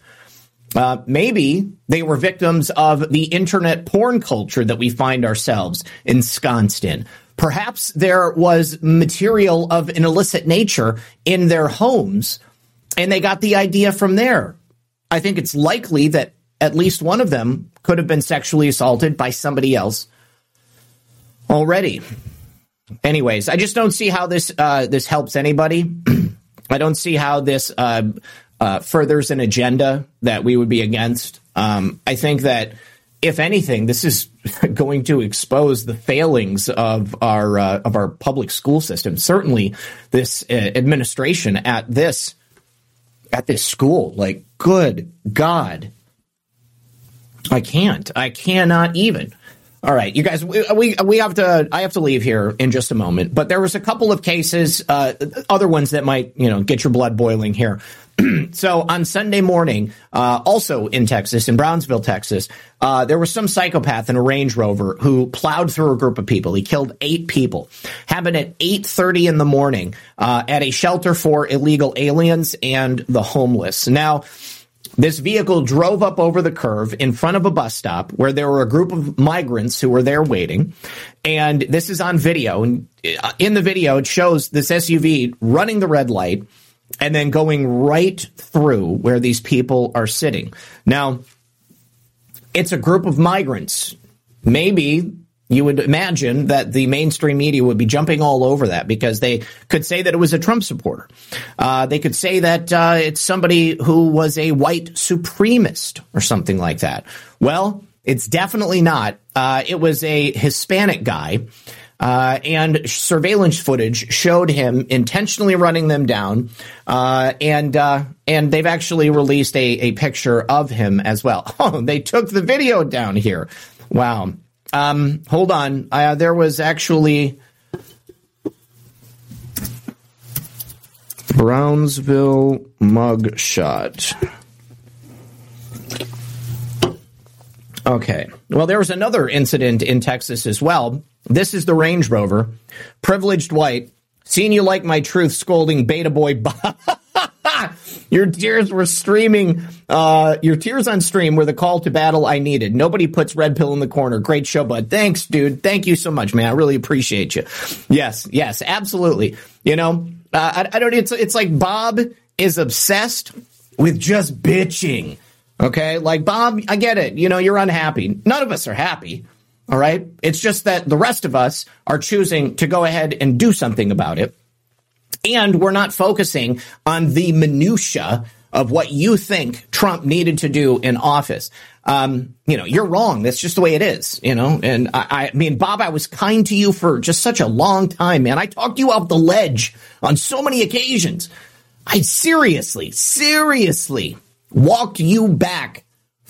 Uh, maybe they were victims of the internet porn culture that we find ourselves ensconced in. Perhaps there was material of an illicit nature in their homes, and they got the idea from there. I think it's likely that at least one of them could have been sexually assaulted by somebody else already. Anyways, I just don't see how this uh, this helps anybody. I don't see how this uh, uh, furthers an agenda that we would be against. Um, I think that, if anything, this is going to expose the failings of our uh, of our public school system. Certainly, this uh, administration at this at this school, like, good God, I can't, I cannot even. All right, you guys, we, we we have to. I have to leave here in just a moment. But there was a couple of cases, uh, other ones that might, you know, get your blood boiling here. So on Sunday morning, uh, also in Texas, in Brownsville, Texas, uh, there was some psychopath in a Range Rover who plowed through a group of people. He killed eight people. Happened at eight thirty in the morning uh, at a shelter for illegal aliens and the homeless. Now, this vehicle drove up over the curve in front of a bus stop where there were a group of migrants who were there waiting. And this is on video. And in the video, it shows this S U V running the red light and then going right through where these people are sitting. Now, it's a group of migrants. Maybe you would imagine that the mainstream media would be jumping all over that because they could say that it was a Trump supporter. Uh, they could say that uh, it's somebody who was a white supremacist or something like that. Well, it's definitely not. Uh, it was a Hispanic guy, uh, and surveillance footage showed him intentionally running them down, uh, and uh, and they've actually released a, a picture of him as well. Oh, they took the video down here. Wow. Um, hold on. Uh, there was actually Brownsville mugshot. Okay. Well, there was another incident in Texas as well. This is the Range Rover. Privileged white. Seeing you like my truth, scolding beta boy Bob. Your tears were streaming. Uh, your tears on stream were the call to battle I needed. Nobody puts red pill in the corner. Great show, bud. Thanks, dude. Thank you so much, man. I really appreciate you. Yes, yes, absolutely. You know, uh, I, I don't. It's it's like Bob is obsessed with just bitching. Okay, like, Bob, I get it. You know, you're unhappy. None of us are happy. All right. It's just that the rest of us are choosing to go ahead and do something about it. And we're not focusing on the minutia of what you think Trump needed to do in office. Um, you know, you're wrong. That's just the way it is, you know. And I, I mean, Bob, I was kind to you for just such a long time, man. I talked you off the ledge on so many occasions. I seriously, seriously walked you back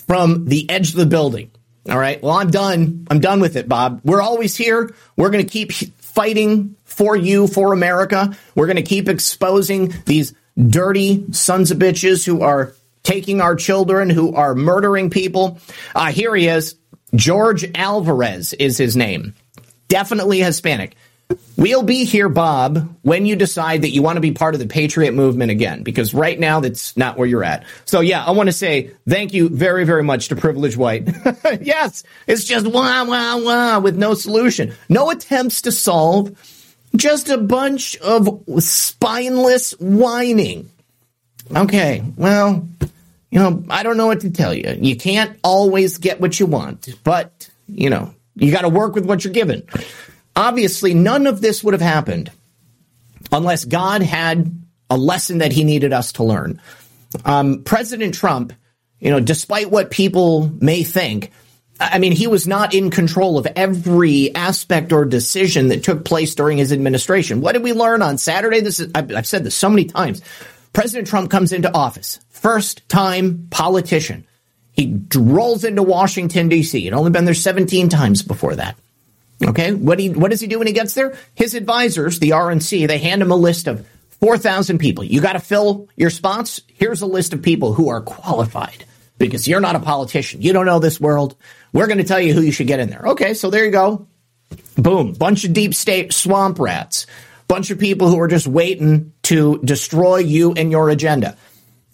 from the edge of the building. All right. Well, I'm done. I'm done with it, Bob. We're always here. We're going to keep fighting for you, for America. We're going to keep exposing these dirty sons of bitches who are taking our children, who are murdering people. Uh, here he is. George Alvarez is his name. Definitely Hispanic. We'll be here, Bob, when you decide that you want to be part of the Patriot movement again, because right now that's not where you're at. So, yeah, I want to say thank you very, very much to Privileged White. Yes, it's just wah, wah, wah with no solution. No attempts to solve, just a bunch of spineless whining. Okay, well, you know, I don't know what to tell you. You can't always get what you want, but, you know, you got to work with what you're given. Obviously, none of this would have happened unless God had a lesson that he needed us to learn. Um, President Trump, you know, despite what people may think, I mean, he was not in control of every aspect or decision that took place during his administration. What did we learn on Saturday? This is, I've said this so many times. President Trump comes into office, first-time politician. He rolls into Washington, D C. He'd only been there seventeen times before that. Okay, what, he, what does he do when he gets there? His advisors, the R N C, they hand him a list of four thousand people. You got to fill your spots. Here's a list of people who are qualified because you're not a politician. You don't know this world. We're going to tell you who you should get in there. Okay, so there you go. Boom. Bunch of deep state swamp rats. Bunch of people who are just waiting to destroy you and your agenda.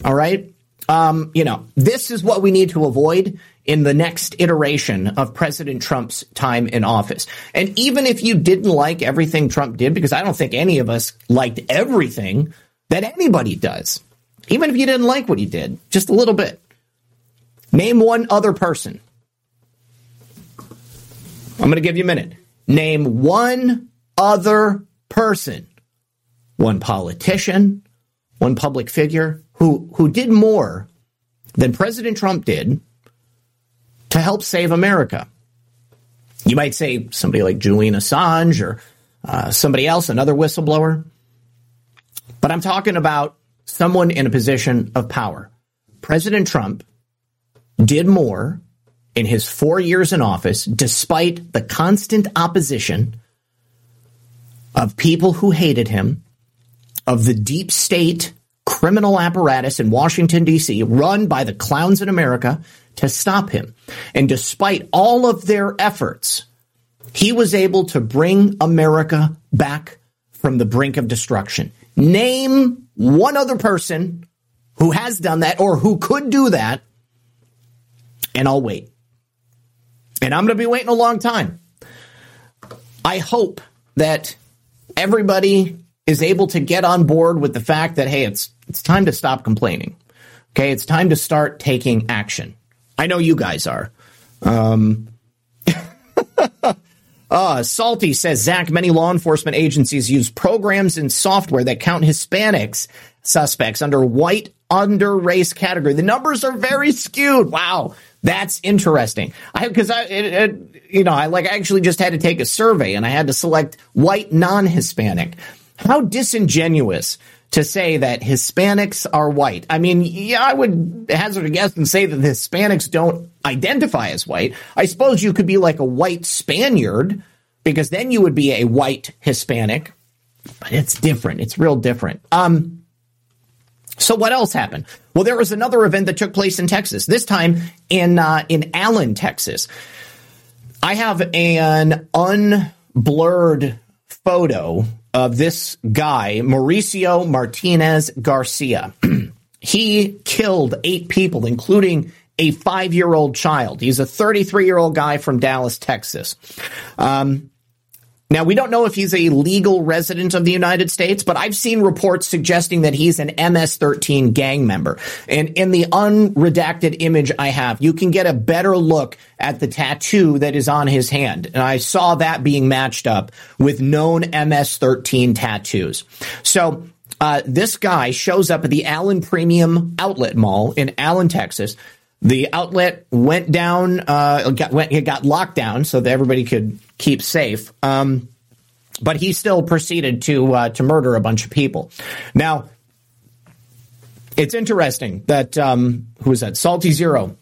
All right. Um, you know, this is what we need to avoid in the next iteration of President Trump's time in office. And even if you didn't like everything Trump did, because I don't think any of us liked everything that anybody does, even if you didn't like what he did, just a little bit, name one other person. I'm going to give you a minute. Name one other person, one politician, one public figure who, who did more than President Trump did to help save America. You might say somebody like Julian Assange or uh, somebody else, another whistleblower. But I'm talking about someone in a position of power. President Trump did more in his four years in office, despite the constant opposition of people who hated him, of the deep state criminal apparatus in Washington, D C, run by the clowns in America, to stop him. And despite all of their efforts, he was able to bring America back from the brink of destruction. Name one other person who has done that or who could do that, and I'll wait. And I'm going to be waiting a long time. I hope that everybody is able to get on board with the fact that, hey, it's it's time to stop complaining. Okay, it's time to start taking action. I know you guys are. Um, uh, Salty says, Zach, many law enforcement agencies use programs and software that count Hispanics suspects under white under race category. The numbers are very skewed. Wow, that's interesting. I because I it, it, you know I like actually just had to take a survey and I had to select white non-Hispanic. How disingenuous to say that Hispanics are white. I mean, yeah, I would hazard a guess and say that the Hispanics don't identify as white. I suppose you could be like a white Spaniard, because then you would be a white Hispanic. But it's different. It's real different. Um, so what else happened? Well, there was another event that took place in Texas, this time in uh, in Allen, Texas. I have an unblurred photo of this guy, Mauricio Martinez Garcia. He killed eight people, including a five-year-old child. He's a thirty-three-year-old guy from Dallas, Texas. Um, now, we don't know if he's a legal resident of the United States, but I've seen reports suggesting that he's an M S thirteen gang member. And in the unredacted image I have, you can get a better look at the tattoo that is on his hand. And I saw that being matched up with known M S thirteen tattoos. So uh, this guy shows up at the Allen Premium Outlet Mall in Allen, Texas. The outlet went down, uh, got, went, it got locked down so that everybody could keep safe. Um, but he still proceeded to uh, to murder a bunch of people. Now, it's interesting that, um, who was that? Salty Zero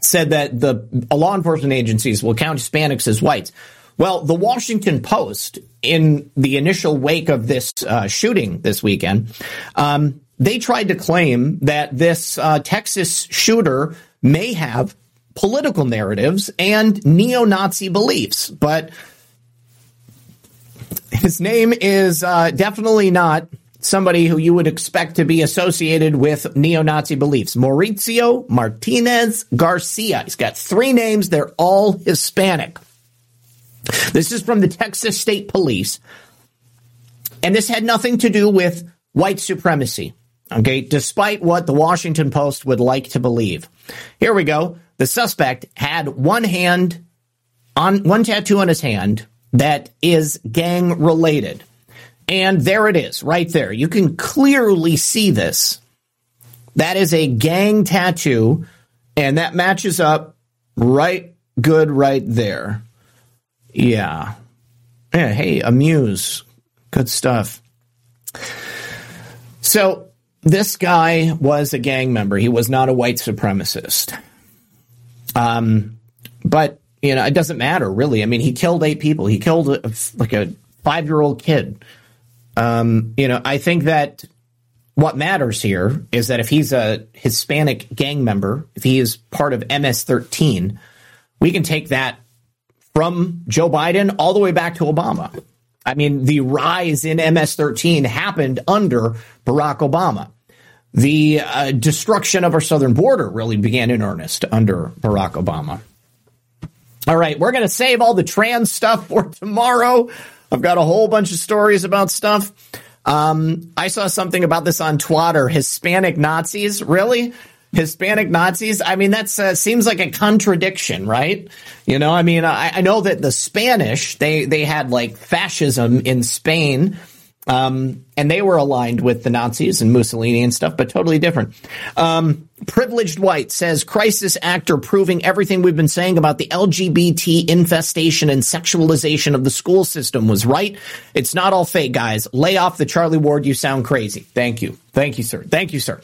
said that the uh, law enforcement agencies will count Hispanics as whites. Well, the Washington Post, in the initial wake of this uh, shooting this weekend, um, they tried to claim that this uh, Texas shooter may have political narratives and neo-Nazi beliefs, but his name is uh, definitely not somebody who you would expect to be associated with neo-Nazi beliefs. Mauricio Martinez Garcia. He's got three names. They're all Hispanic. This is from the Texas State Police, and this had nothing to do with white supremacy. Okay, despite what the Washington Post would like to believe. Here we go. The suspect had one hand on one tattoo on his hand that is gang related. And there it is right there. You can clearly see this. That is a gang tattoo, and that matches up right good right there. Yeah. Yeah, hey, Amuse. Good stuff. So this guy was a gang member. He was not a white supremacist. Um, but You know, it doesn't matter, really. I mean, he killed eight people. He killed a, like a five-year-old kid. Um, you know, I think that what matters here is that if he's a Hispanic gang member, if he is part of M S thirteen, we can take that from Joe Biden all the way back to Obama. I mean, the rise in M S thirteen happened under Barack Obama. The uh, destruction of our southern border really began in earnest under Barack Obama. All right, we're going to save all the trans stuff for tomorrow. I've got a whole bunch of stories about stuff. Um, I saw something about this on Twitter. Hispanic Nazis, really? Hispanic Nazis? I mean, that uh, seems like a contradiction, right? You know, I mean, I, I know that the Spanish, they, they had like fascism in Spain, um, and they were aligned with the Nazis and Mussolini and stuff, but totally different. Um, Privileged White says, crisis actor proving everything we've been saying about the L G B T infestation and sexualization of the school system was right. It's not all fake, guys. Lay off the Charlie Ward. You sound crazy. Thank you. Thank you, sir. Thank you, sir.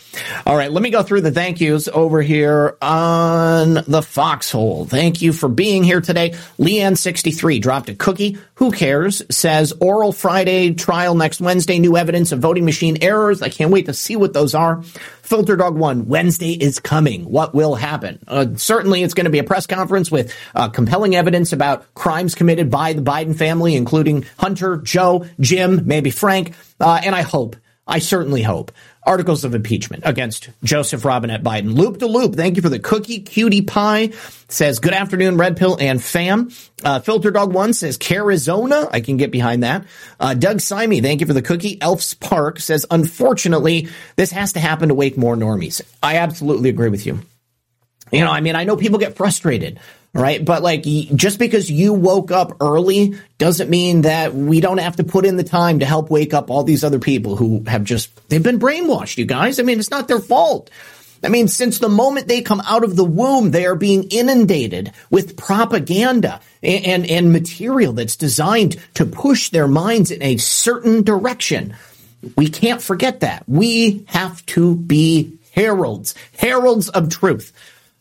All right. Let me go through the thank yous over here on the Foxhole. Thank you for being here today. Leanne sixty-three dropped a cookie. Who cares? Says oral Friday trial next Wednesday. New evidence of voting machine errors. I can't wait to see what those are. Filter Dog One, Wednesday is coming. What will happen? Uh, certainly, it's going to be a press conference with uh, compelling evidence about crimes committed by the Biden family, including Hunter, Joe, Jim, maybe Frank. Uh, and I hope, I certainly hope, articles of impeachment against Joseph Robinette Biden. Loop to Loop, thank you for the cookie. Cutie Pie says, good afternoon, Red Pill and fam. Uh, Filter Dog One says, Carizona. I can get behind that. Uh, Doug Simey, thank you for the cookie. Elf's Park says, unfortunately, this has to happen to wake more normies. I absolutely agree with you. You know, I mean, I know people get frustrated, right? But like, just because you woke up early doesn't mean that we don't have to put in the time to help wake up all these other people who have just, they've been brainwashed, you guys. I mean, it's not their fault. I mean, since the moment they come out of the womb, they are being inundated with propaganda and, and, and material that's designed to push their minds in a certain direction. We can't forget that. We have to be heralds, heralds of truth.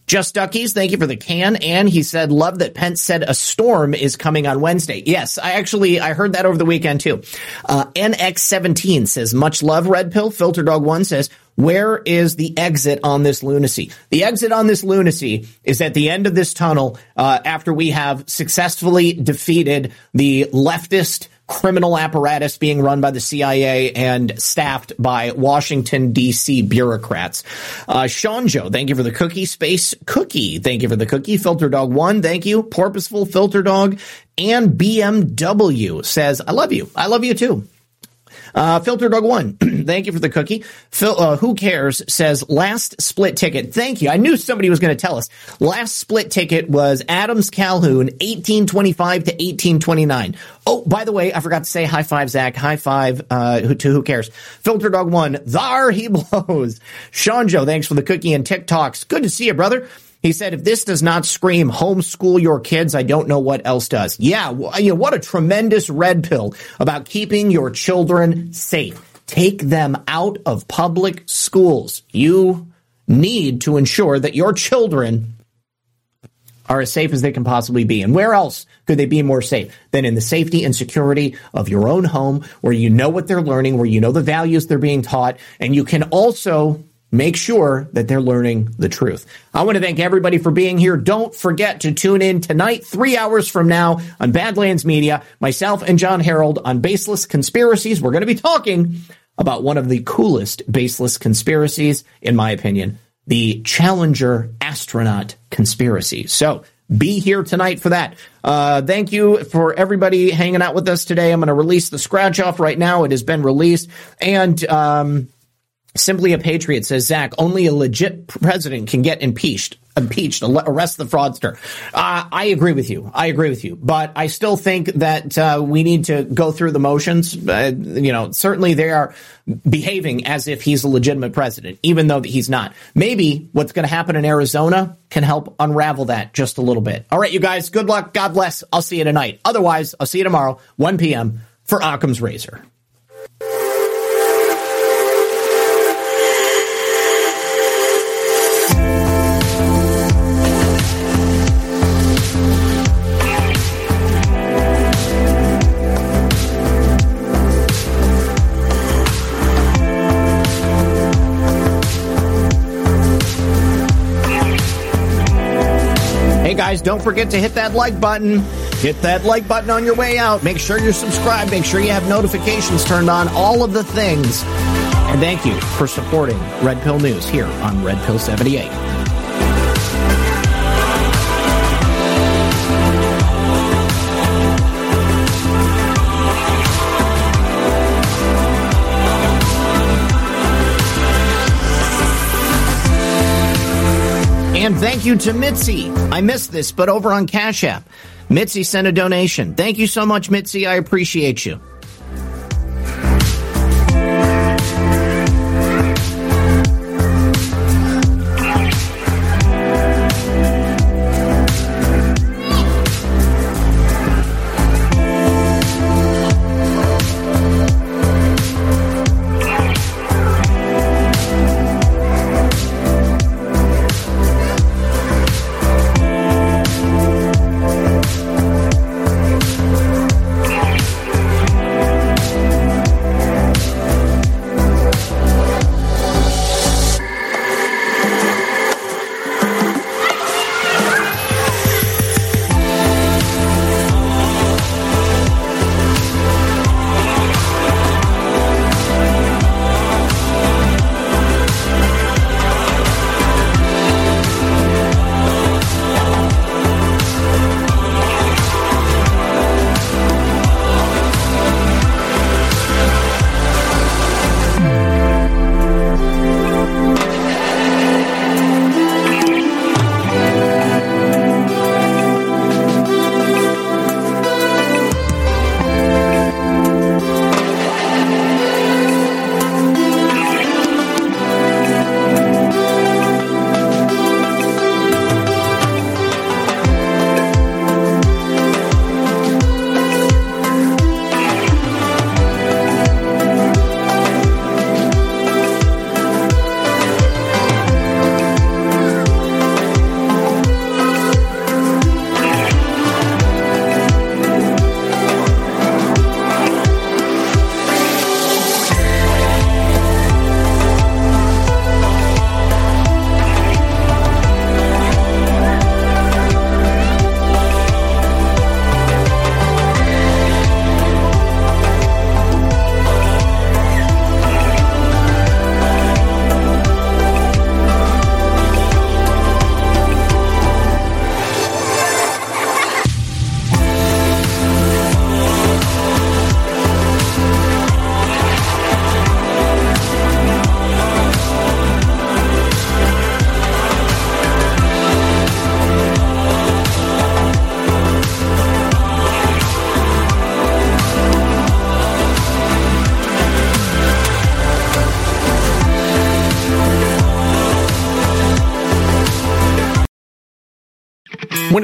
Just Duckies, thank you for the can. And he said, love that Pence said a storm is coming on Wednesday. Yes, I actually, I heard that over the weekend too. Uh, N X seventeen says, much love, Red Pill. Filter Dog One says, where is the exit on this lunacy? The exit on this lunacy is at the end of this tunnel, uh, after we have successfully defeated the leftist criminal apparatus being run by the C I A and staffed by Washington, D C bureaucrats. Uh, Seanjo, thank you for the cookie. Space Cookie, thank you for the cookie. Filter Dog One, thank you. Porpoiseful Filter Dog and B M W says, I love you. I love you too. Uh, Filter Dog One, thank you for the cookie. Phil, uh, who cares says, last split ticket. Thank you. I knew somebody was going to tell us. Last split ticket was Adams Calhoun, eighteen twenty-five to eighteen twenty-nine. Oh, by the way, I forgot to say high five, Zach. High five uh, who, to who cares. Filter Dog One, there he blows. Seanjo, thanks for the cookie and TikToks. Good to see you, brother. He said, if this does not scream homeschool your kids, I don't know what else does. Yeah, you know, what a tremendous red pill about keeping your children safe. Take them out of public schools. You need to ensure that your children are as safe as they can possibly be. And where else could they be more safe than in the safety and security of your own home, where you know what they're learning, where you know the values they're being taught, and you can also make sure that they're learning the truth. I want to thank everybody for being here. Don't forget to tune in tonight, three hours from now, on Badlands Media, myself and John Harold on Baseless Conspiracies. We're going to be talking about one of the coolest baseless conspiracies, in my opinion, the Challenger astronaut conspiracy. So be here tonight for that. Uh, thank you for everybody hanging out with us today. I'm going to release the scratch off right now. It has been released. And, um, Simply a Patriot says, Zach, only a legit president can get impeached, impeached, arrest the fraudster. Uh, I agree with you. I agree with you. But I still think that uh, we need to go through the motions. Uh, you know, certainly they are behaving as if he's a legitimate president, even though he's not. Maybe what's going to happen in Arizona can help unravel that just a little bit. All right, you guys, good luck. God bless. I'll see you tonight. Otherwise, I'll see you tomorrow, one p.m. for Occam's Razor. guys, don't forget to hit that like button. Hit that like button on your way out. Make sure you're subscribed. Make sure you have notifications turned on. All of the things. And thank you for supporting Red Pill News here on Red Pill seventy-eight. And thank you to Mitzi. I missed this, but over on Cash App, Mitzi sent a donation. Thank you so much, Mitzi. I appreciate you. When